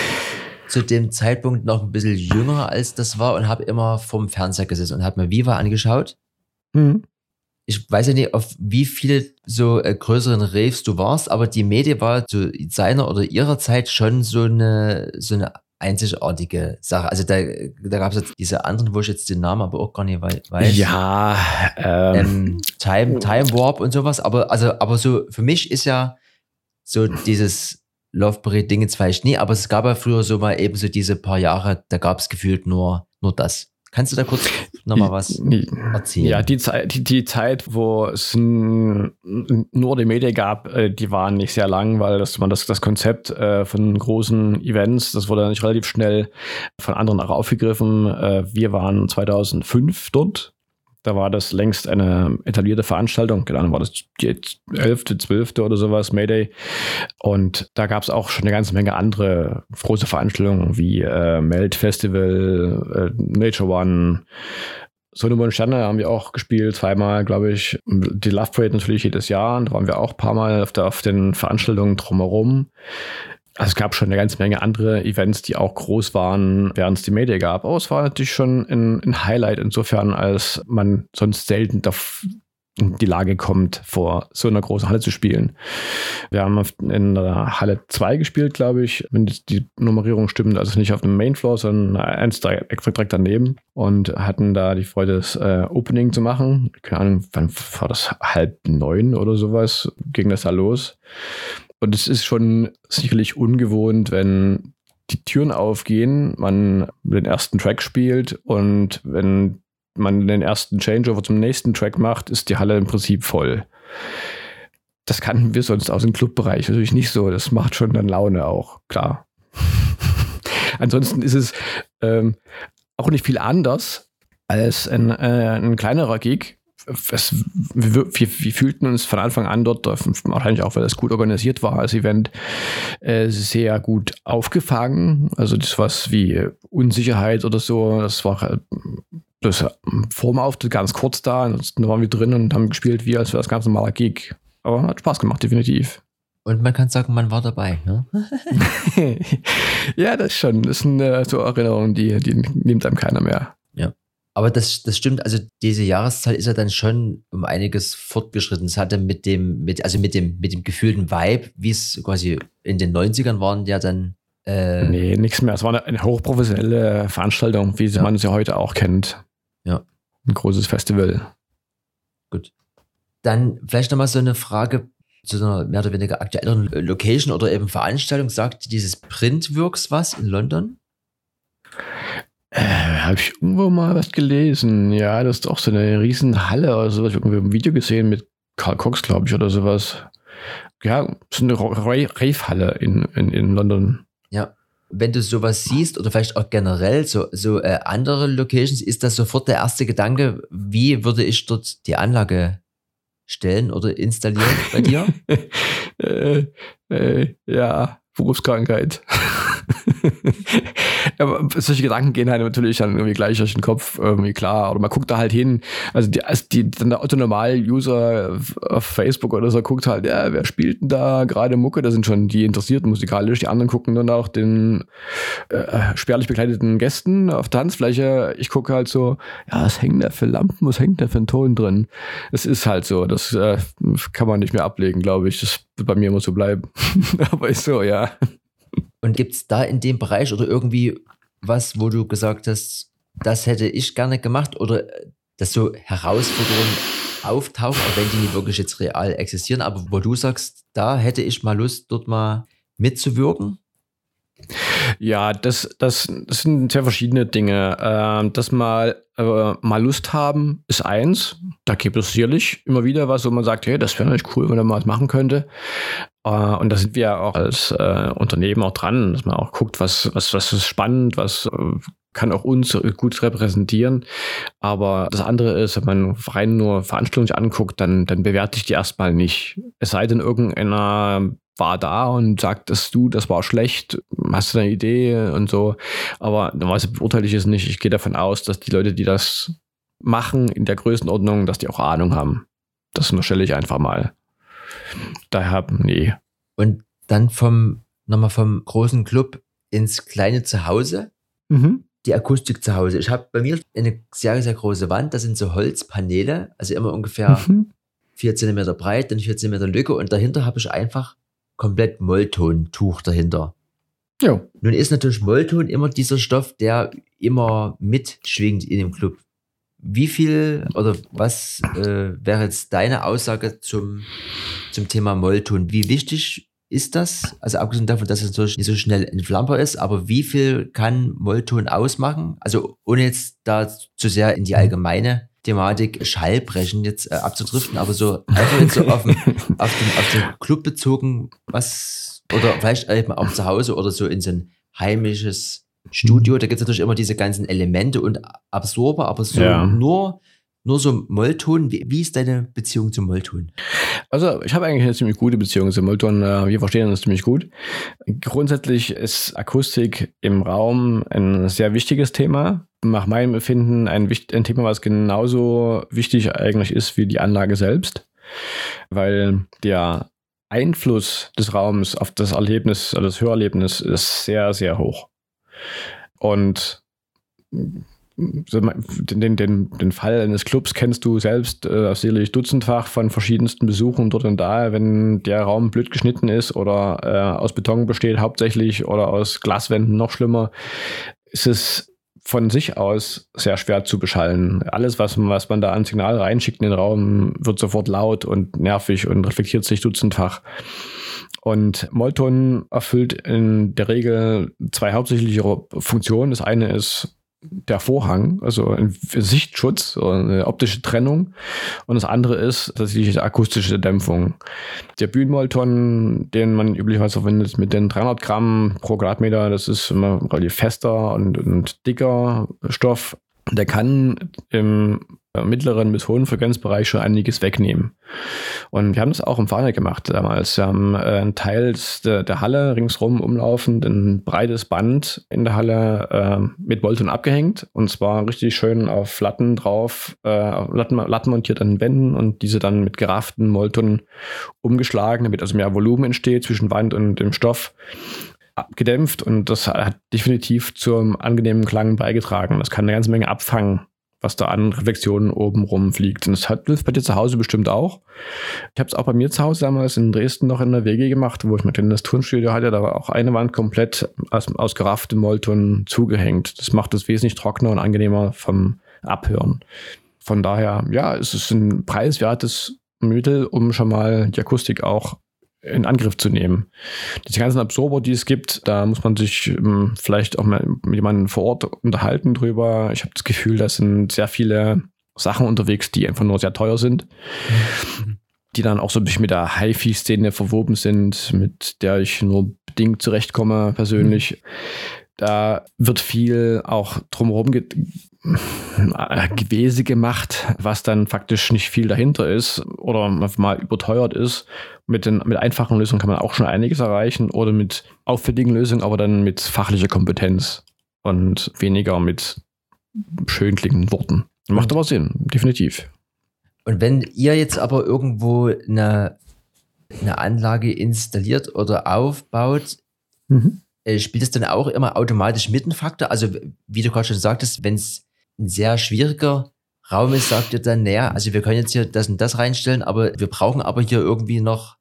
zu dem Zeitpunkt noch ein bisschen jünger, als das war und habe immer vorm Fernseher gesessen und habe mir Viva angeschaut. Mhm. Ich weiß ja nicht, auf wie viele so größeren Raves du warst, aber die Medi war zu seiner oder ihrer Zeit schon so eine einzigartige Sache. Also da gab es jetzt diese anderen, wo ich jetzt den Namen aber auch gar nicht weiß. Ja. Time Warp und sowas. Aber so für mich ist ja so dieses Love-Parade-Ding jetzt vielleicht nie, aber es gab ja früher so mal eben so diese paar Jahre, da gab es gefühlt nur das. Kannst du da kurz nochmal was erzählen? Ja, die Zeit, wo es nur die Medien gab, die waren nicht sehr lang, weil das Konzept von großen Events, das wurde nicht relativ schnell von anderen auch aufgegriffen. Wir waren 2005 dort. Da war das längst eine etablierte Veranstaltung, genau, war das die 11., 12. oder sowas, Mayday. Und da gab es auch schon eine ganze Menge andere große Veranstaltungen wie Melt Festival, Nature One, Sonne Mond Sterne haben wir auch gespielt, zweimal, glaube ich. Die Love Parade natürlich jedes Jahr, da waren wir auch ein paar Mal auf den Veranstaltungen drumherum. Also es gab schon eine ganze Menge andere Events, die auch groß waren, während es die Medien gab. Aber es war natürlich schon ein Highlight insofern, als man sonst selten in die Lage kommt, vor so einer großen Halle zu spielen. Wir haben in der Halle 2 gespielt, glaube ich, wenn die Nummerierung stimmt. Also nicht auf dem Mainfloor, sondern eins direkt daneben. Und hatten da die Freude, das Opening zu machen. Keine Ahnung, wann war das? 8:30 oder sowas ging das da los. Und es ist schon sicherlich ungewohnt, wenn die Türen aufgehen, man den ersten Track spielt und wenn man den ersten Changeover zum nächsten Track macht, ist die Halle im Prinzip voll. Das kannten wir sonst aus dem Clubbereich natürlich nicht so. Das macht schon dann Laune auch, klar. Ansonsten ist es auch nicht viel anders als ein kleinerer Gig. Wir fühlten uns von Anfang an dort, wahrscheinlich auch, weil das gut organisiert war als Event, sehr gut aufgefangen. Also das was wie Unsicherheit oder so, das war das Formauftritt ganz kurz da, dann waren wir drin und haben gespielt, als wäre das ganz normaler Gig. Aber hat Spaß gemacht, definitiv. Und man kann sagen, man war dabei. Ne? Ja, das schon. Das sind so Erinnerungen, die nimmt einem keiner mehr. Ja. Aber das stimmt, also diese Jahreszahl ist ja dann schon um einiges fortgeschritten. Es hatte mit dem gefühlten Vibe, wie es quasi in den 90ern waren, ja dann. Nee, nichts mehr. Es war eine hochprofessionelle Veranstaltung, wie man es ja heute auch kennt. Ja. Ein großes Festival. Gut. Dann vielleicht nochmal so eine Frage zu einer mehr oder weniger aktuelleren Location oder eben Veranstaltung. Sagt dieses Printworks was in London? Habe ich irgendwo mal was gelesen. Ja, das ist auch so eine riesen Halle oder sowas. Ich habe irgendwie ein Video gesehen mit Karl Cox, glaube ich, oder sowas. Ja, so eine Rave-Halle in London. Ja, wenn du sowas siehst oder vielleicht auch generell so andere Locations, ist das sofort der erste Gedanke, wie würde ich dort die Anlage stellen oder installieren bei dir? Ja, Berufskrankheit. Aber solche Gedanken gehen halt natürlich dann irgendwie gleich durch den Kopf, irgendwie klar. Oder man guckt da halt hin. Also der Otto-Normal-User auf Facebook oder so guckt halt, ja, wer spielt denn da gerade Mucke? Da sind schon die Interessierten musikalisch. Die anderen gucken dann auch den spärlich bekleideten Gästen auf der Tanzfläche. Ich gucke halt so, ja, was hängen da für Lampen? Was hängt da für ein Ton drin? Es ist halt so. Das kann man nicht mehr ablegen, glaube ich. Das wird bei mir immer so bleiben. Aber ist so, ja. Und gibt es da in dem Bereich oder irgendwie was, wo du gesagt hast, das hätte ich gerne gemacht oder dass so Herausforderungen auftauchen, auch wenn die nicht wirklich jetzt real existieren, aber wo du sagst, da hätte ich mal Lust, dort mal mitzuwirken? Ja, das sind sehr verschiedene Dinge. Das mal Lust haben ist eins. Da gibt es sicherlich immer wieder was, wo man sagt, hey, das wäre natürlich cool, wenn man mal was machen könnte. Und da sind wir ja auch als Unternehmen auch dran, dass man auch guckt, was ist spannend, was kann auch uns gut repräsentieren. Aber das andere ist, wenn man rein nur Veranstaltungen anguckt, dann bewerte ich die erstmal nicht. Es sei denn, irgendeiner war da und sagt, das war schlecht, hast du eine Idee und so. Aber normalerweise beurteile ich es nicht. Ich gehe davon aus, dass die Leute, die das machen in der Größenordnung, dass die auch Ahnung haben. Das unterstelle ich einfach mal. Und dann nochmal vom großen Club ins kleine Zuhause, die Akustik zu Hause. Ich habe bei mir eine sehr, sehr große Wand, das sind so Holzpaneele, also immer ungefähr 4 Zentimeter breit, dann 4 Zentimeter Lücke und dahinter habe ich einfach komplett Mollton-Tuch dahinter. Ja. Nun ist natürlich Mollton immer dieser Stoff, der immer mitschwingt in dem Club. Wie viel oder was wäre jetzt deine Aussage zum Thema Mollton? Wie wichtig ist das? Also abgesehen davon, dass es natürlich nicht so schnell entflammbar ist, aber wie viel kann Mollton ausmachen? Also ohne jetzt da zu sehr in die allgemeine Thematik Schallbrechen jetzt abzudriften, aber so einfach jetzt so auf den Club bezogen, was oder vielleicht eben auch zu Hause oder so in so ein heimisches Studio, da gibt es natürlich immer diese ganzen Elemente und Absorber, aber so nur so Mollton. Wie ist deine Beziehung zum Mollton? Also ich habe eigentlich eine ziemlich gute Beziehung zum Mollton. Wir verstehen uns ziemlich gut. Grundsätzlich ist Akustik im Raum ein sehr wichtiges Thema. Nach meinem Empfinden ein Thema, was genauso wichtig eigentlich ist wie die Anlage selbst, weil der Einfluss des Raums auf das Erlebnis, also das Hörerlebnis, ist sehr, sehr hoch. Und den Fall eines Clubs kennst du selbst sicherlich dutzendfach von verschiedensten Besuchen dort und da, wenn der Raum blöd geschnitten ist oder aus Beton besteht hauptsächlich oder aus Glaswänden noch schlimmer, ist es von sich aus sehr schwer zu beschallen. Alles, was man da an Signal reinschickt in den Raum, wird sofort laut und nervig und reflektiert sich dutzendfach. Und Mollton erfüllt in der Regel zwei hauptsächliche Funktionen. Das eine ist der Vorhang, also ein Sichtschutz, eine optische Trennung. Und das andere ist tatsächlich die akustische Dämpfung. Der Bühnenmollton, den man üblicherweise verwendet mit den 300 Gramm pro Quadratmeter, das ist immer relativ fester und dicker Stoff. Der kann im mittleren bis hohen Frequenzbereich schon einiges wegnehmen. Und wir haben das auch im Fahrenheit gemacht damals. Wir haben einen Teil der Halle ringsrum umlaufend, ein breites Band in der Halle mit Bolton abgehängt, und zwar richtig schön auf Latten drauf, Latten montiert an den Wänden und diese dann mit gerafften Bolton umgeschlagen, damit also mehr Volumen entsteht zwischen Wand und dem Stoff, abgedämpft, und das hat definitiv zum angenehmen Klang beigetragen. Das kann eine ganze Menge abfangen, was da an Reflexionen oben rumfliegt. Und das hilft bei dir zu Hause bestimmt auch. Ich habe es auch bei mir zu Hause damals in Dresden noch in der WG gemacht, wo ich mein kleines Turnstudio hatte. Da war auch eine Wand komplett aus gerafftem Molton zugehängt. Das macht es wesentlich trockener und angenehmer vom Abhören. Von daher, ja, es ist ein preiswertes Mittel, um schon mal die Akustik auch in Angriff zu nehmen. Diese ganzen Absorber, die es gibt, da muss man sich vielleicht auch mal mit jemandem vor Ort unterhalten drüber. Ich habe das Gefühl, da sind sehr viele Sachen unterwegs, die einfach nur sehr teuer sind, die dann auch so ein bisschen mit der Hi-Fi-Szene verwoben sind, mit der ich nur bedingt zurechtkomme persönlich. Da wird viel auch drumherum Gewese gemacht, was dann faktisch nicht viel dahinter ist oder mal überteuert ist. Mit einfachen Lösungen kann man auch schon einiges erreichen oder mit auffälligen Lösungen, aber dann mit fachlicher Kompetenz und weniger mit schön klingenden Worten. Macht aber Sinn, definitiv. Und wenn ihr jetzt aber irgendwo eine Anlage installiert oder aufbaut, spielt es dann auch immer automatisch mit einen Faktor? Also wie du gerade schon sagtest, wenn es ein sehr schwieriger Raum ist, sagt ihr dann, naja, also wir können jetzt hier das und das reinstellen, aber wir brauchen aber hier irgendwie noch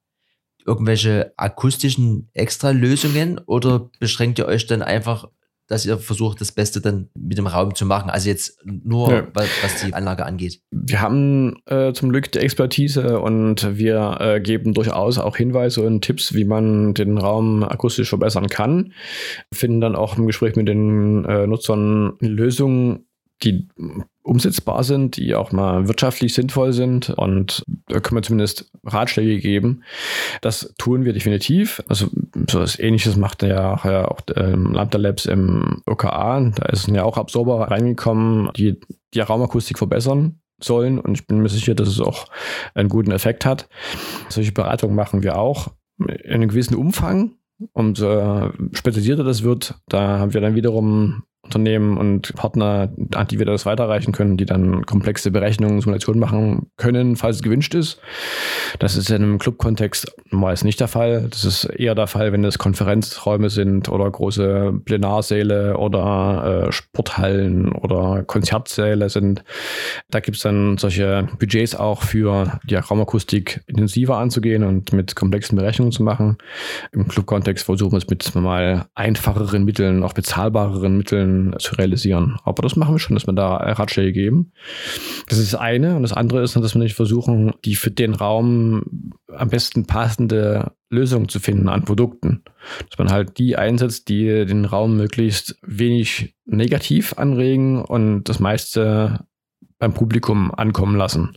irgendwelche akustischen Extralösungen, oder beschränkt ihr euch dann einfach, dass ihr versucht, das Beste dann mit dem Raum zu machen? Also jetzt nur, was die Anlage angeht. Wir haben zum Glück die Expertise, und wir geben durchaus auch Hinweise und Tipps, wie man den Raum akustisch verbessern kann. Wir finden dann auch im Gespräch mit den Nutzern Lösungen, die umsetzbar sind, die auch mal wirtschaftlich sinnvoll sind, und da können wir zumindest Ratschläge geben. Das tun wir definitiv. Also so etwas Ähnliches macht ja auch Lambda Labs im OKA. Da ist ja auch Absorber reingekommen, die die Raumakustik verbessern sollen, und ich bin mir sicher, dass es auch einen guten Effekt hat. Solche Beratungen machen wir auch in einem gewissen Umfang, und spezialisierter das wird, da haben wir dann wiederum Unternehmen und Partner, an die wir das weiterreichen können, die dann komplexe Berechnungen, Simulationen machen können, falls es gewünscht ist. Das ist in einem Club-Kontext meist nicht der Fall. Das ist eher der Fall, wenn es Konferenzräume sind oder große Plenarsäle oder Sporthallen oder Konzertsäle sind. Da gibt es dann solche Budgets auch für die Raumakustik intensiver anzugehen und mit komplexen Berechnungen zu machen. Im Club-Kontext versuchen wir es mit mal einfacheren Mitteln, auch bezahlbareren Mitteln zu realisieren. Aber das machen wir schon, dass wir da Ratschläge geben. Das ist das eine. Und das andere ist, dass wir nicht versuchen, die für den Raum am besten passende Lösung zu finden an Produkten. Dass man halt die einsetzt, die den Raum möglichst wenig negativ anregen und das meiste beim Publikum ankommen lassen.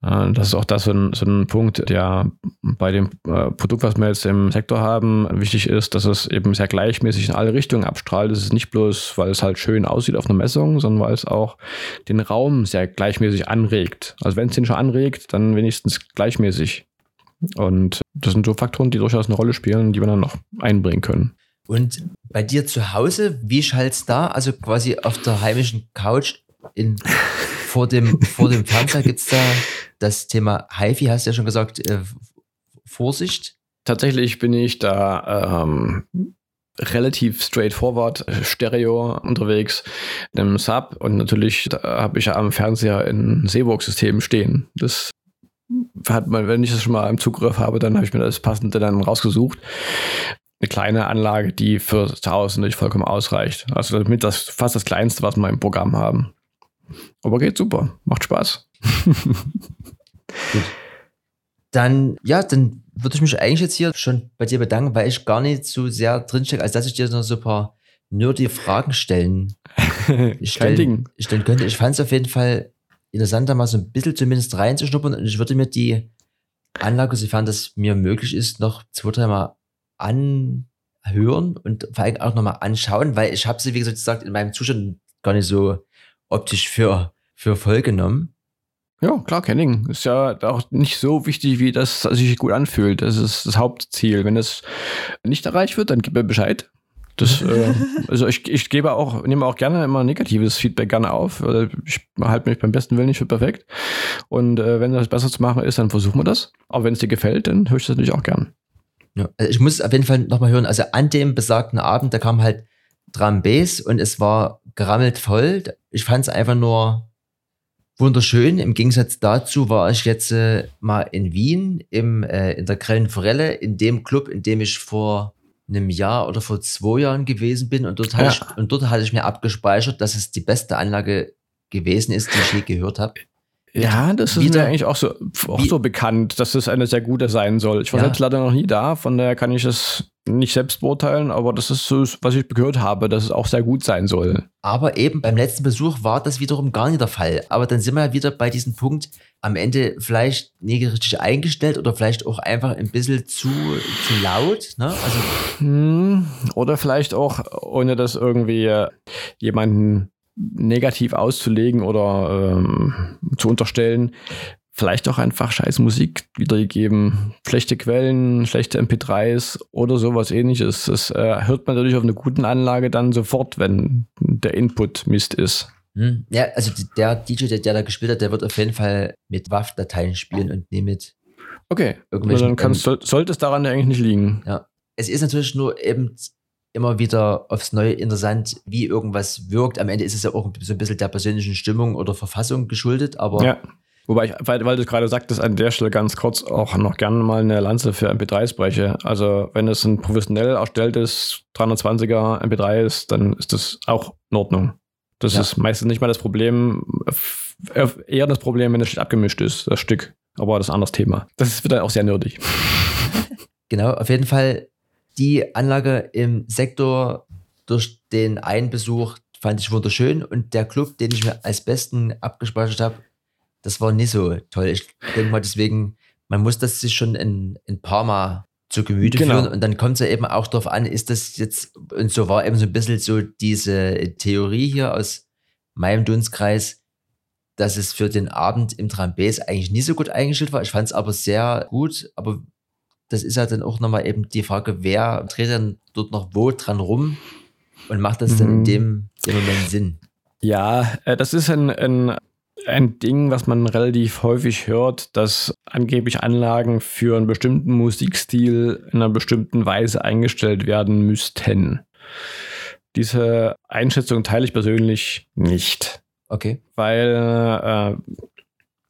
Das ist auch so ein Punkt, der bei dem Produkt, was wir jetzt im Sektor haben, wichtig ist, dass es eben sehr gleichmäßig in alle Richtungen abstrahlt. Das ist nicht bloß, weil es halt schön aussieht auf einer Messung, sondern weil es auch den Raum sehr gleichmäßig anregt. Also wenn es den schon anregt, dann wenigstens gleichmäßig. Und das sind so Faktoren, die durchaus eine Rolle spielen, die wir dann noch einbringen können. Und bei dir zu Hause, wie schallt's da? Also quasi auf der heimischen Couch vor dem Fernseher gibt es da das Thema HiFi, hast du ja schon gesagt, Vorsicht. Tatsächlich bin ich da relativ straightforward Stereo unterwegs, einem Sub, und natürlich habe ich ja am Fernseher ein Seeburg-System stehen. Das hat man, wenn ich das schon mal im Zugriff habe, dann habe ich mir das Passende dann rausgesucht. Eine kleine Anlage, die für zu Hause natürlich vollkommen ausreicht. Also damit das fast das Kleinste, was wir im Programm haben. Aber geht super, macht Spaß. Gut. Dann würde ich mich eigentlich jetzt hier schon bei dir bedanken, weil ich gar nicht so sehr drinstecke, als dass ich dir noch so ein paar nerdy Fragen stellen könnte. Ich fand es auf jeden Fall interessant, da mal so ein bisschen zumindest reinzuschnuppern, und ich würde mir die Anlage, sofern das mir möglich ist, noch 2-3 Mal anhören und vor allem auch nochmal anschauen, weil ich habe sie, wie gesagt, in meinem Zustand gar nicht so optisch für für voll genommen? Ja, klar, Kenning ist ja auch nicht so wichtig, wie das sich gut anfühlt. Das ist das Hauptziel. Wenn das nicht erreicht wird, dann gib mir Bescheid. Das, also ich nehme auch gerne immer negatives Feedback gerne auf. Ich halte mich beim besten Willen nicht für perfekt. Und wenn das besser zu machen ist, dann versuchen wir das. Aber wenn es dir gefällt, dann höre ich das natürlich auch gern. Ja, also ich muss auf jeden Fall nochmal hören. Also an dem besagten Abend, da kam halt Drum Bass und es war gerammelt voll. Ich fand es einfach nur wunderschön. Im Gegensatz dazu war ich jetzt mal in Wien in der Grellen Forelle, in dem Club, in dem ich vor einem Jahr oder vor 2 Jahren gewesen bin, und dort hatte ich mir abgespeichert, dass es die beste Anlage gewesen ist, die ich je gehört habe. Ja, das ist mir eigentlich auch so bekannt, dass das eine sehr gute sein soll. Ich war selbst leider noch nie da, von daher kann ich es nicht selbst beurteilen, aber das ist so, was ich gehört habe, dass es auch sehr gut sein soll. Aber eben beim letzten Besuch war das wiederum gar nicht der Fall. Aber dann sind wir ja wieder bei diesem Punkt, am Ende vielleicht nicht richtig eingestellt oder vielleicht auch einfach ein bisschen zu laut. Ne? Also oder vielleicht auch, ohne dass irgendwie jemanden negativ auszulegen oder zu unterstellen, vielleicht auch einfach scheiß Musik wiedergegeben. Schlechte Quellen, schlechte MP3s oder sowas ähnliches. Das hört man natürlich auf einer guten Anlage dann sofort, wenn der Input Mist ist. Hm. Ja, also der DJ, der da gespielt hat, der wird auf jeden Fall mit WAV-Dateien spielen und nicht mit irgendwelchen. Dann sollte es daran ja eigentlich nicht liegen. Ja. Es ist natürlich nur eben immer wieder aufs Neue interessant, wie irgendwas wirkt. Am Ende ist es ja auch so ein bisschen der persönlichen Stimmung oder Verfassung geschuldet, aber ja. Wobei ich, weil du gerade sagtest, an der Stelle ganz kurz auch noch gerne mal eine Lanze für MP3s breche. Also wenn es ein professionell erstelltes 320er MP3 ist, dann ist das auch in Ordnung. Das ist meistens nicht mal das Problem, eher das Problem, wenn es abgemischt ist, das Stück. Aber das ist ein anderes Thema. Das wird dann auch sehr nerdig. Genau, auf jeden Fall die Anlage im Sektor durch den einen Besuch fand ich wunderschön und der Club, den ich mir als besten abgespeichert habe, das war nicht so toll. Ich denke mal, deswegen, man muss das sich schon in Parma zu Gemüte führen und dann kommt es ja eben auch darauf an, ist das jetzt, und so war eben so ein bisschen so diese Theorie hier aus meinem Dunstkreis, dass es für den Abend im Trambes eigentlich nicht so gut eingestellt war. Ich fand es aber sehr gut, aber das ist ja dann auch nochmal eben die Frage, wer dreht dann dort noch wo dran rum und macht das dann in dem Moment Sinn? Ja, das ist ein Ding, was man relativ häufig hört, dass angeblich Anlagen für einen bestimmten Musikstil in einer bestimmten Weise eingestellt werden müssten. Diese Einschätzung teile ich persönlich nicht. Okay. Weil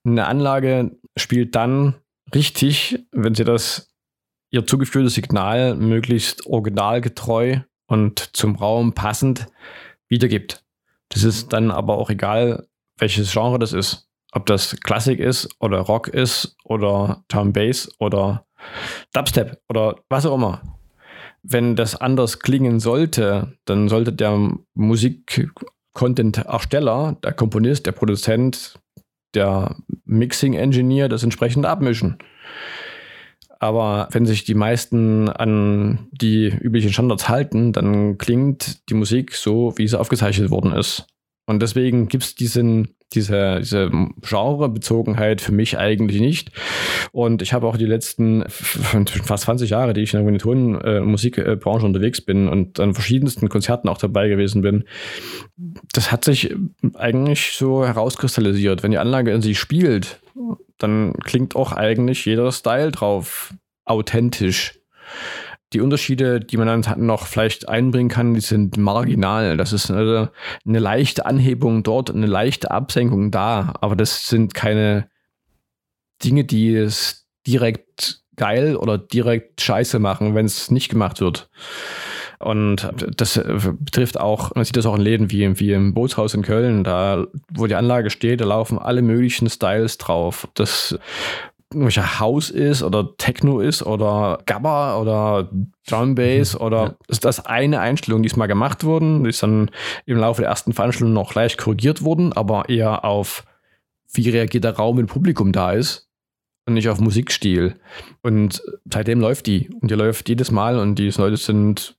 eine Anlage spielt dann richtig, wenn sie das ihr zugeführtes Signal möglichst originalgetreu und zum Raum passend wiedergibt. Das ist dann aber auch egal, welches Genre das ist. Ob das Klassik ist oder Rock ist oder Drum Bass oder Dubstep oder was auch immer. Wenn das anders klingen sollte, dann sollte der Musik-Content-Ersteller, der Komponist, der Produzent, der Mixing-Engineer das entsprechend abmischen. Aber wenn sich die meisten an die üblichen Standards halten, dann klingt die Musik so, wie sie aufgezeichnet worden ist. Und deswegen gibt es diese Genrebezogenheit für mich eigentlich nicht. Und ich habe auch die letzten fast 20 Jahre, die ich in der Tonmusikbranche unterwegs bin und an verschiedensten Konzerten auch dabei gewesen bin, das hat sich eigentlich so herauskristallisiert. Wenn die Anlage in sich spielt, dann klingt auch eigentlich jeder Style drauf authentisch. Die Unterschiede, die man dann noch vielleicht einbringen kann, die sind marginal. Das ist eine leichte Anhebung dort, eine leichte Absenkung da. Aber das sind keine Dinge, die es direkt geil oder direkt scheiße machen, wenn es nicht gemacht wird. Und das betrifft auch, man sieht das auch in Läden wie im Bootshaus in Köln, da wo die Anlage steht, da laufen alle möglichen Styles drauf. Das welcher House ist oder Techno ist oder Gabba oder Drum Bass oder ist das eine Einstellung, die ist mal gemacht worden, die ist dann im Laufe der ersten Veranstaltung noch leicht korrigiert worden, aber eher auf wie reagiert der Raum, wenn Publikum da ist und nicht auf Musikstil. Und seitdem läuft die und die läuft jedes Mal und die Leute sind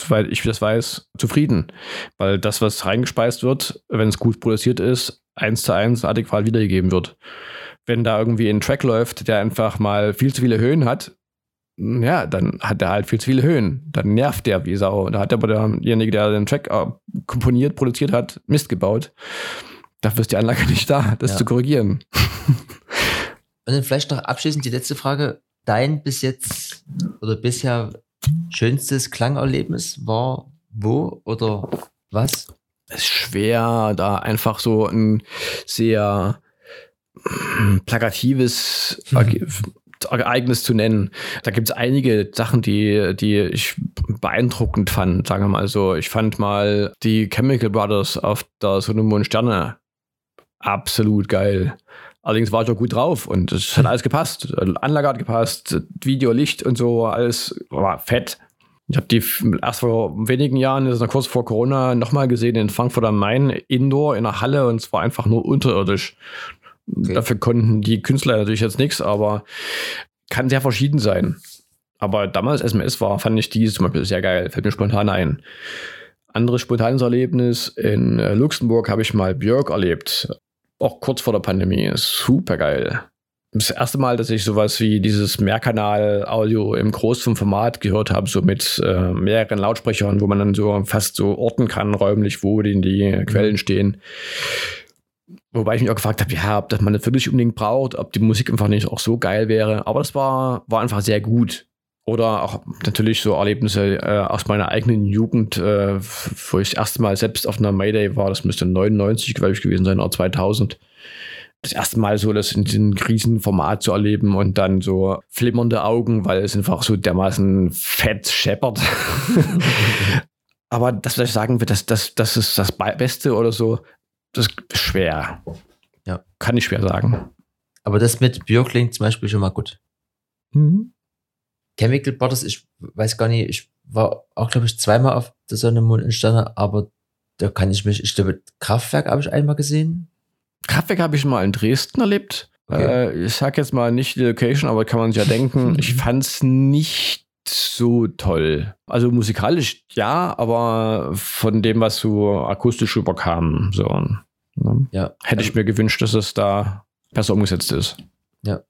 soweit ich das weiß, zufrieden. Weil das, was reingespeist wird, wenn es gut produziert ist, 1:1 adäquat wiedergegeben wird. Wenn da irgendwie ein Track läuft, der einfach mal viel zu viele Höhen hat, ja, dann hat er halt viel zu viele Höhen. Dann nervt der wie Sau. Da hat aber derjenige, der den Track komponiert, produziert hat, Mist gebaut. Dafür ist die Anlage nicht da, das zu korrigieren. Und dann vielleicht noch abschließend die letzte Frage. Dein bis jetzt oder bisher schönstes Klangerlebnis war wo oder was? Es ist schwer, da einfach so ein sehr plakatives Ereignis zu nennen. Da gibt es einige Sachen, die ich beeindruckend fand, sagen wir mal so. Ich fand mal die Chemical Brothers auf der Sonne Mond Sterne absolut geil. Allerdings war ich auch gut drauf und es hat alles gepasst. Anlage hat gepasst, Video, Licht und so, alles war fett. Ich habe die erst vor wenigen Jahren, das ist noch kurz vor Corona, nochmal gesehen in Frankfurt am Main, Indoor, in einer Halle, und es war einfach nur unterirdisch. Okay. Dafür konnten die Künstler natürlich jetzt nichts, aber kann sehr verschieden sein. Aber damals SMS war, fand ich die zum Beispiel sehr geil, fällt mir spontan ein. Anderes spontanes Erlebnis, in Luxemburg habe ich mal Björk erlebt, auch kurz vor der Pandemie, super geil. Das erste Mal, dass ich sowas wie dieses Mehrkanal-Audio im großen Format gehört habe, so mit mehreren Lautsprechern, wo man dann so fast so orten kann, räumlich, wo denn die Quellen stehen. Wobei ich mich auch gefragt habe, ja, ob das man das wirklich unbedingt braucht, ob die Musik einfach nicht auch so geil wäre. Aber das war einfach sehr gut. Oder auch natürlich so Erlebnisse aus meiner eigenen Jugend, wo ich das erste Mal selbst auf einer Mayday war. Das müsste 1999, glaube ich, gewesen sein, oder 2000. Das erste Mal so das in diesem Krisenformat zu erleben und dann so flimmernde Augen, weil es einfach so dermaßen fett scheppert. Aber das vielleicht sagen wir, das ist das Beste oder so, das ist schwer. Ja. Kann ich schwer sagen. Aber das mit Björk klingt zum Beispiel schon mal gut. Mhm. Chemical Brothers, ich weiß gar nicht, ich war auch, glaube ich, zweimal auf der Sonne, Mond und Sterne, aber da kann ich mich, ich glaube, Kraftwerk habe ich einmal gesehen. Kraftwerk habe ich mal in Dresden erlebt. Okay. Ich sag jetzt mal nicht die Location, aber kann man sich ja denken, ich fand es nicht so toll. Also musikalisch ja, aber von dem, was so akustisch überkam, so. Ne? Ja. Hätte ich mir gewünscht, dass es da besser umgesetzt ist. Ja.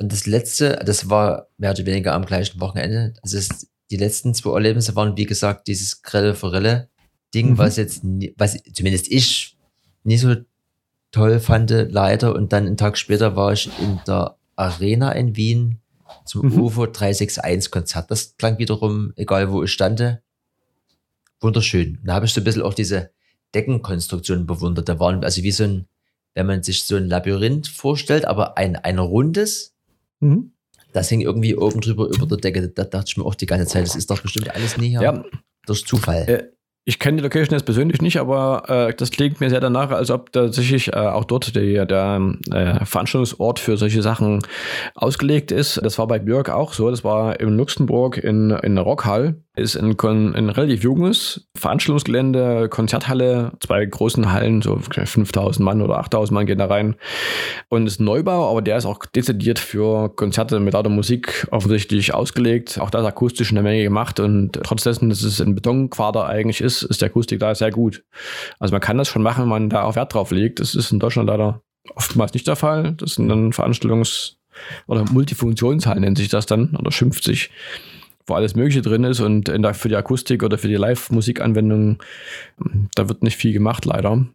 Und das letzte, das war mehr oder weniger am gleichen Wochenende. Also die letzten 2 Erlebnisse waren, wie gesagt, dieses Grille-Forelle-Ding, was zumindest ich nicht so toll fand, leider. Und dann einen Tag später war ich in der Arena in Wien zum UFO 361 Konzert. Das klang wiederum, egal wo ich stande, wunderschön. Da habe ich so ein bisschen auch diese Deckenkonstruktion bewundert. Da waren also wie so ein, wenn man sich so ein Labyrinth vorstellt, aber ein rundes. Das hing irgendwie oben drüber über der Decke. Da dachte ich mir auch die ganze Zeit, das ist doch bestimmt alles näher durch Zufall. Ich kenne die Location jetzt persönlich nicht, aber das klingt mir sehr danach, als ob tatsächlich auch dort der Veranstaltungsort für solche Sachen ausgelegt ist. Das war bei Björk auch so. Das war in Luxemburg in der Rockhall. Ist ein relativ junges Veranstaltungsgelände, Konzerthalle, 2 großen Hallen, so 5.000 Mann oder 8.000 Mann gehen da rein. Und ist Neubau, aber der ist auch dezidiert für Konzerte mit lauter Musik offensichtlich ausgelegt. Auch da ist akustisch eine Menge gemacht und trotz dessen, dass es ein Betonquader eigentlich ist die Akustik da sehr gut. Also man kann das schon machen, wenn man da auch Wert drauf legt. Das ist in Deutschland leider oftmals nicht der Fall. Das sind dann Veranstaltungs- oder Multifunktionshallen nennt sich das dann oder schimpft sich, wo alles Mögliche drin ist und für die Akustik oder für die Live-Musik-Anwendung, da wird nicht viel gemacht, leider.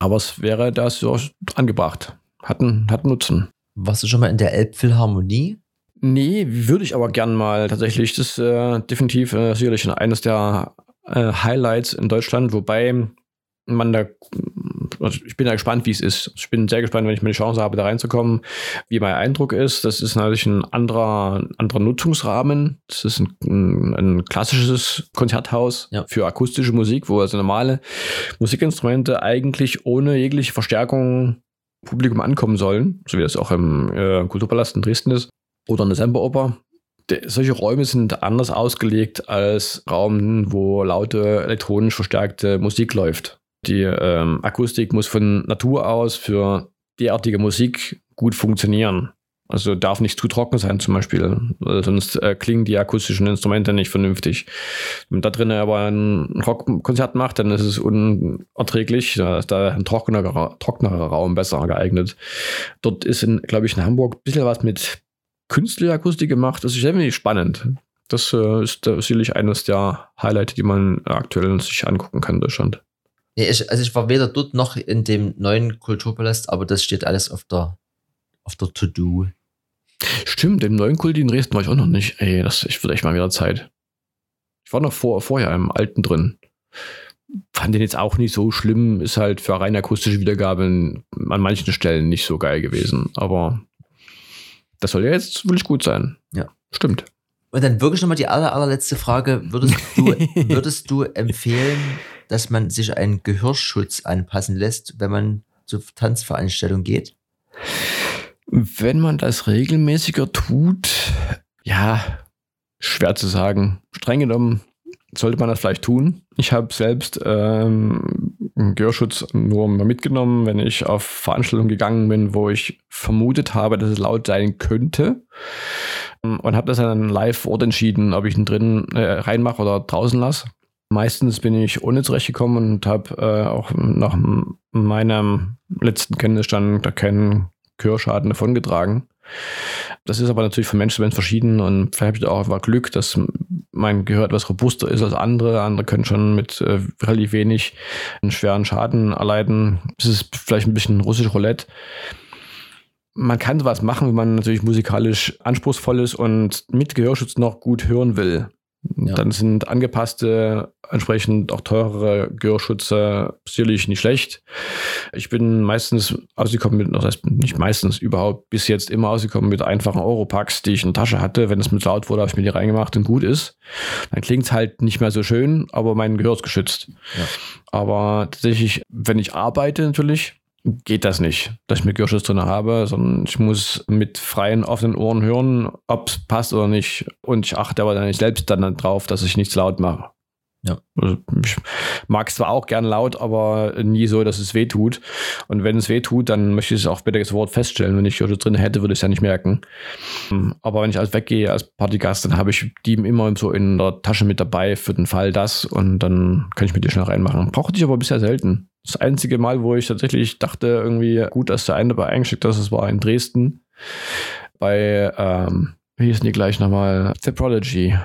Aber es wäre das so angebracht. Hat Nutzen. Warst du schon mal in der Elbphilharmonie? Nee, würde ich aber gern mal tatsächlich. Das ist definitiv sicherlich eines der Highlights in Deutschland, wobei man da, also ich bin da gespannt, wie es ist. Ich bin sehr gespannt, wenn ich mal die Chance habe, da reinzukommen, wie mein Eindruck ist. Das ist natürlich ein anderer Nutzungsrahmen. Das ist ein klassisches Konzerthaus für akustische Musik, wo also normale Musikinstrumente eigentlich ohne jegliche Verstärkung Publikum ankommen sollen, so wie das auch im Kulturpalast in Dresden ist oder in der Semperoper. Solche Räume sind anders ausgelegt als Raum, wo laute, elektronisch verstärkte Musik läuft. Die Akustik muss von Natur aus für derartige Musik gut funktionieren. Also darf nicht zu trocken sein zum Beispiel, sonst klingen die akustischen Instrumente nicht vernünftig. Wenn man da drin aber ein Rockkonzert macht, dann ist es unerträglich, da ist da ein trockenerer Raum besser geeignet. Dort ist, glaube ich, in Hamburg ein bisschen was mit künstlicher Akustik gemacht, das ist irgendwie spannend. Das ist sicherlich eines der Highlights, die man aktuell sich angucken kann in Deutschland. Nee, ich war weder dort noch in dem neuen Kulturpalast, aber das steht alles auf der To-Do. Stimmt, im neuen Kult in Dresden war ich auch noch nicht. Ey, ich würde echt mal wieder Zeit. Ich war noch vorher im alten drin. Fand den jetzt auch nicht so schlimm. Ist halt für rein akustische Wiedergaben an manchen Stellen nicht so geil gewesen. Aber das soll ja jetzt wirklich gut sein. Ja. Stimmt. Und dann wirklich nochmal die allerletzte Frage. Würdest du empfehlen, dass man sich einen Gehörschutz anpassen lässt, wenn man zur Tanzveranstaltung geht? Wenn man das regelmäßiger tut, ja, schwer zu sagen. Streng genommen sollte man das vielleicht tun. Ich habe selbst einen Gehörschutz nur mal mitgenommen, wenn ich auf Veranstaltungen gegangen bin, wo ich vermutet habe, dass es laut sein könnte. Und habe das dann live vor Ort entschieden, ob ich ihn drin reinmache oder draußen lasse. Meistens bin ich ohne zurechtgekommen und habe auch nach meinem letzten Kenntnisstand da keinen Gehörschaden davongetragen. Das ist aber natürlich von Mensch zu Mensch verschieden und vielleicht habe ich da auch einfach Glück, dass mein Gehör etwas robuster ist als andere. Andere können schon mit relativ wenig einen schweren Schaden erleiden. Das ist vielleicht ein bisschen russisch Roulette. Man kann sowas machen, wenn man natürlich musikalisch anspruchsvoll ist und mit Gehörschutz noch gut hören will. Ja. Dann sind angepasste, entsprechend auch teurere Gehörschützer sicherlich nicht schlecht. Ich bin meistens ausgekommen mit, das heißt nicht meistens, überhaupt bis jetzt immer ausgekommen mit einfachen Europacks, die ich in der Tasche hatte. Wenn es mit laut wurde, habe ich mir die reingemacht und gut ist. Dann klingt es halt nicht mehr so schön, aber mein Gehör ist geschützt. Ja. Aber tatsächlich, wenn ich arbeite natürlich, geht das nicht, dass ich mir Gehörschutz drin habe, sondern ich muss mit freien, offenen Ohren hören, ob es passt oder nicht. Und ich achte aber dann nicht selbst dann drauf, dass ich nichts laut mache. Ja. Also ich mag es zwar auch gern laut, aber nie so, dass es weh tut. Und wenn es weh tut, dann möchte ich es auch bitte sofort feststellen. Wenn ich Gehörschutz drin hätte, würde ich es ja nicht merken. Aber wenn ich als weggehe, als Partygast, dann habe ich die immer so in der Tasche mit dabei für den Fall das. Und dann kann ich mir die schnell reinmachen. Brauchte ich aber bisher selten. Das einzige Mal, wo ich tatsächlich dachte, irgendwie gut, dass der eine dabei eingeschickt ist, das war in Dresden. Bei, wie hießen die gleich nochmal? The Prodigy.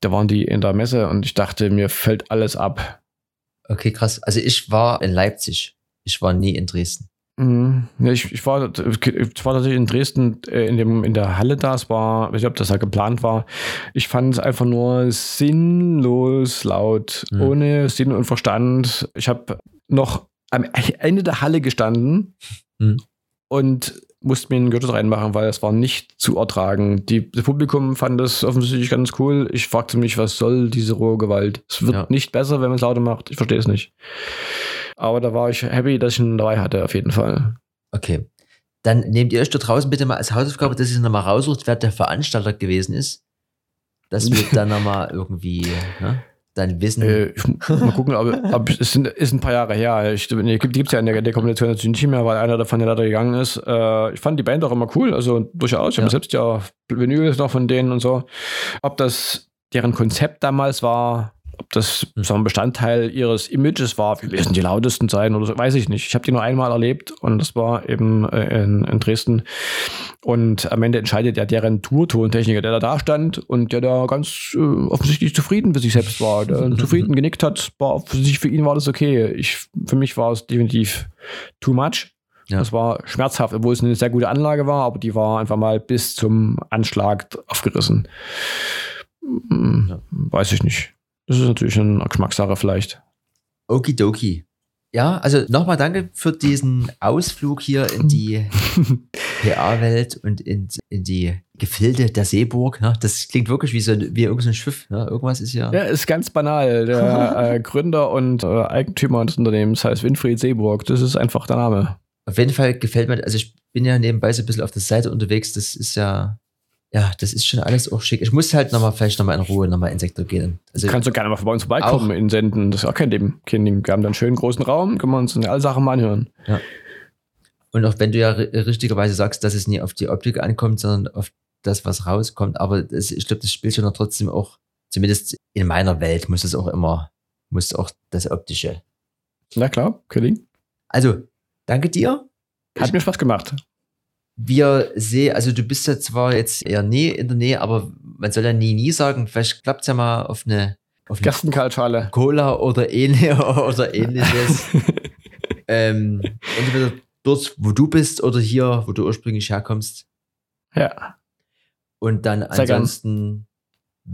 Da waren die in der Messe und ich dachte, mir fällt alles ab. Okay, krass. Also ich war in Leipzig. Ich war nie in Dresden. Mhm. Ich war tatsächlich in Dresden in der Halle da. Es war, ich weiß nicht, ob das da geplant war. Ich fand es einfach nur sinnlos laut, ohne Sinn und Verstand. Ich habe noch am Ende der Halle gestanden und musste mir einen Gürtel reinmachen, weil das war nicht zu ertragen. Das Publikum fand das offensichtlich ganz cool. Ich fragte mich, was soll diese rohe Gewalt? Es wird nicht besser, wenn man es lauter macht. Ich verstehe es nicht. Aber da war ich happy, dass ich ihn dabei hatte, auf jeden Fall. Okay. Dann nehmt ihr euch da draußen bitte mal als Hausaufgabe, dass ihr nochmal raussucht, wer der Veranstalter gewesen ist. Das wird dann nochmal irgendwie, ne? Dann wissen. Mal gucken, aber ist ein paar Jahre her. Die gibt es ja in der Kombination natürlich nicht mehr, weil einer davon ja leider gegangen ist. Ich fand die Band auch immer cool, also durchaus. Ich habe selbst ja Vinyls noch von denen und so. Ob das deren Konzept damals war, ob das so ein Bestandteil ihres Images war, wir müssen die lautesten sein oder so, weiß ich nicht. Ich habe die nur einmal erlebt und das war eben in Dresden. Und am Ende entscheidet ja deren Tourtontechniker, der da stand und der da ganz offensichtlich zufrieden für sich selbst war, der zufrieden genickt hat, war offensichtlich für ihn war das okay. Für mich war es definitiv too much. Ja. Das war schmerzhaft, obwohl es eine sehr gute Anlage war, aber die war einfach mal bis zum Anschlag aufgerissen. Weiß ich nicht. Das ist natürlich eine Geschmackssache vielleicht. Okidoki. Ja, also nochmal danke für diesen Ausflug hier in die PA-Welt und in die Gefilde der Seeburg. Ne? Das klingt wirklich wie irgendein Schiff. Ne? Irgendwas ist ja... Ja, ist ganz banal. Der Gründer und Eigentümer des Unternehmens heißt Winfried Seeburg. Das ist einfach der Name. Auf jeden Fall gefällt mir... Also ich bin ja nebenbei so ein bisschen auf der Seite unterwegs. Das ist ja... Ja, das ist schon alles auch schick. Ich muss halt vielleicht nochmal in Ruhe in Sektor gehen. Also kannst du gerne mal bei uns vorbeikommen in Senden. Das ist auch kein Ding. Wir haben dann einen schönen großen Raum, können wir uns eine Allsache mal anhören. Ja. Und auch wenn du ja richtigerweise sagst, dass es nie auf die Optik ankommt, sondern auf das, was rauskommt. Aber das, ich glaube, das spielt schon trotzdem auch, zumindest in meiner Welt, muss es auch immer, muss auch das Optische. Na klar, König. Also, danke dir. Hat mir Spaß gemacht. Wir sehen, also du bist ja zwar jetzt eher nie in der Nähe, aber man soll ja nie sagen, vielleicht klappt es ja mal auf eine Gerstenkaltschale. Cola oder ähnliches. Entweder dort, wo du bist oder hier, wo du ursprünglich herkommst. Ja. Und dann sehr ansonsten gern.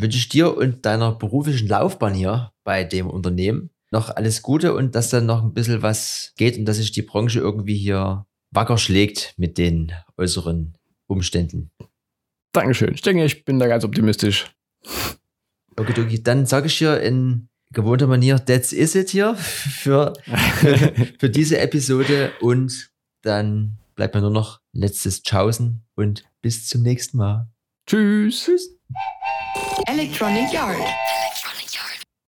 Wünsche ich dir und deiner beruflichen Laufbahn hier bei dem Unternehmen noch alles Gute und dass dann noch ein bisschen was geht und dass sich die Branche irgendwie hier wacker schlägt mit den äußeren Umständen. Dankeschön. Ich denke, ich bin da ganz optimistisch. Okay, dann sage ich hier in gewohnter Manier, that's is it hier für diese Episode und dann bleibt mir nur noch letztes Tschaußen und bis zum nächsten Mal. Tschüss. Electronic Yard.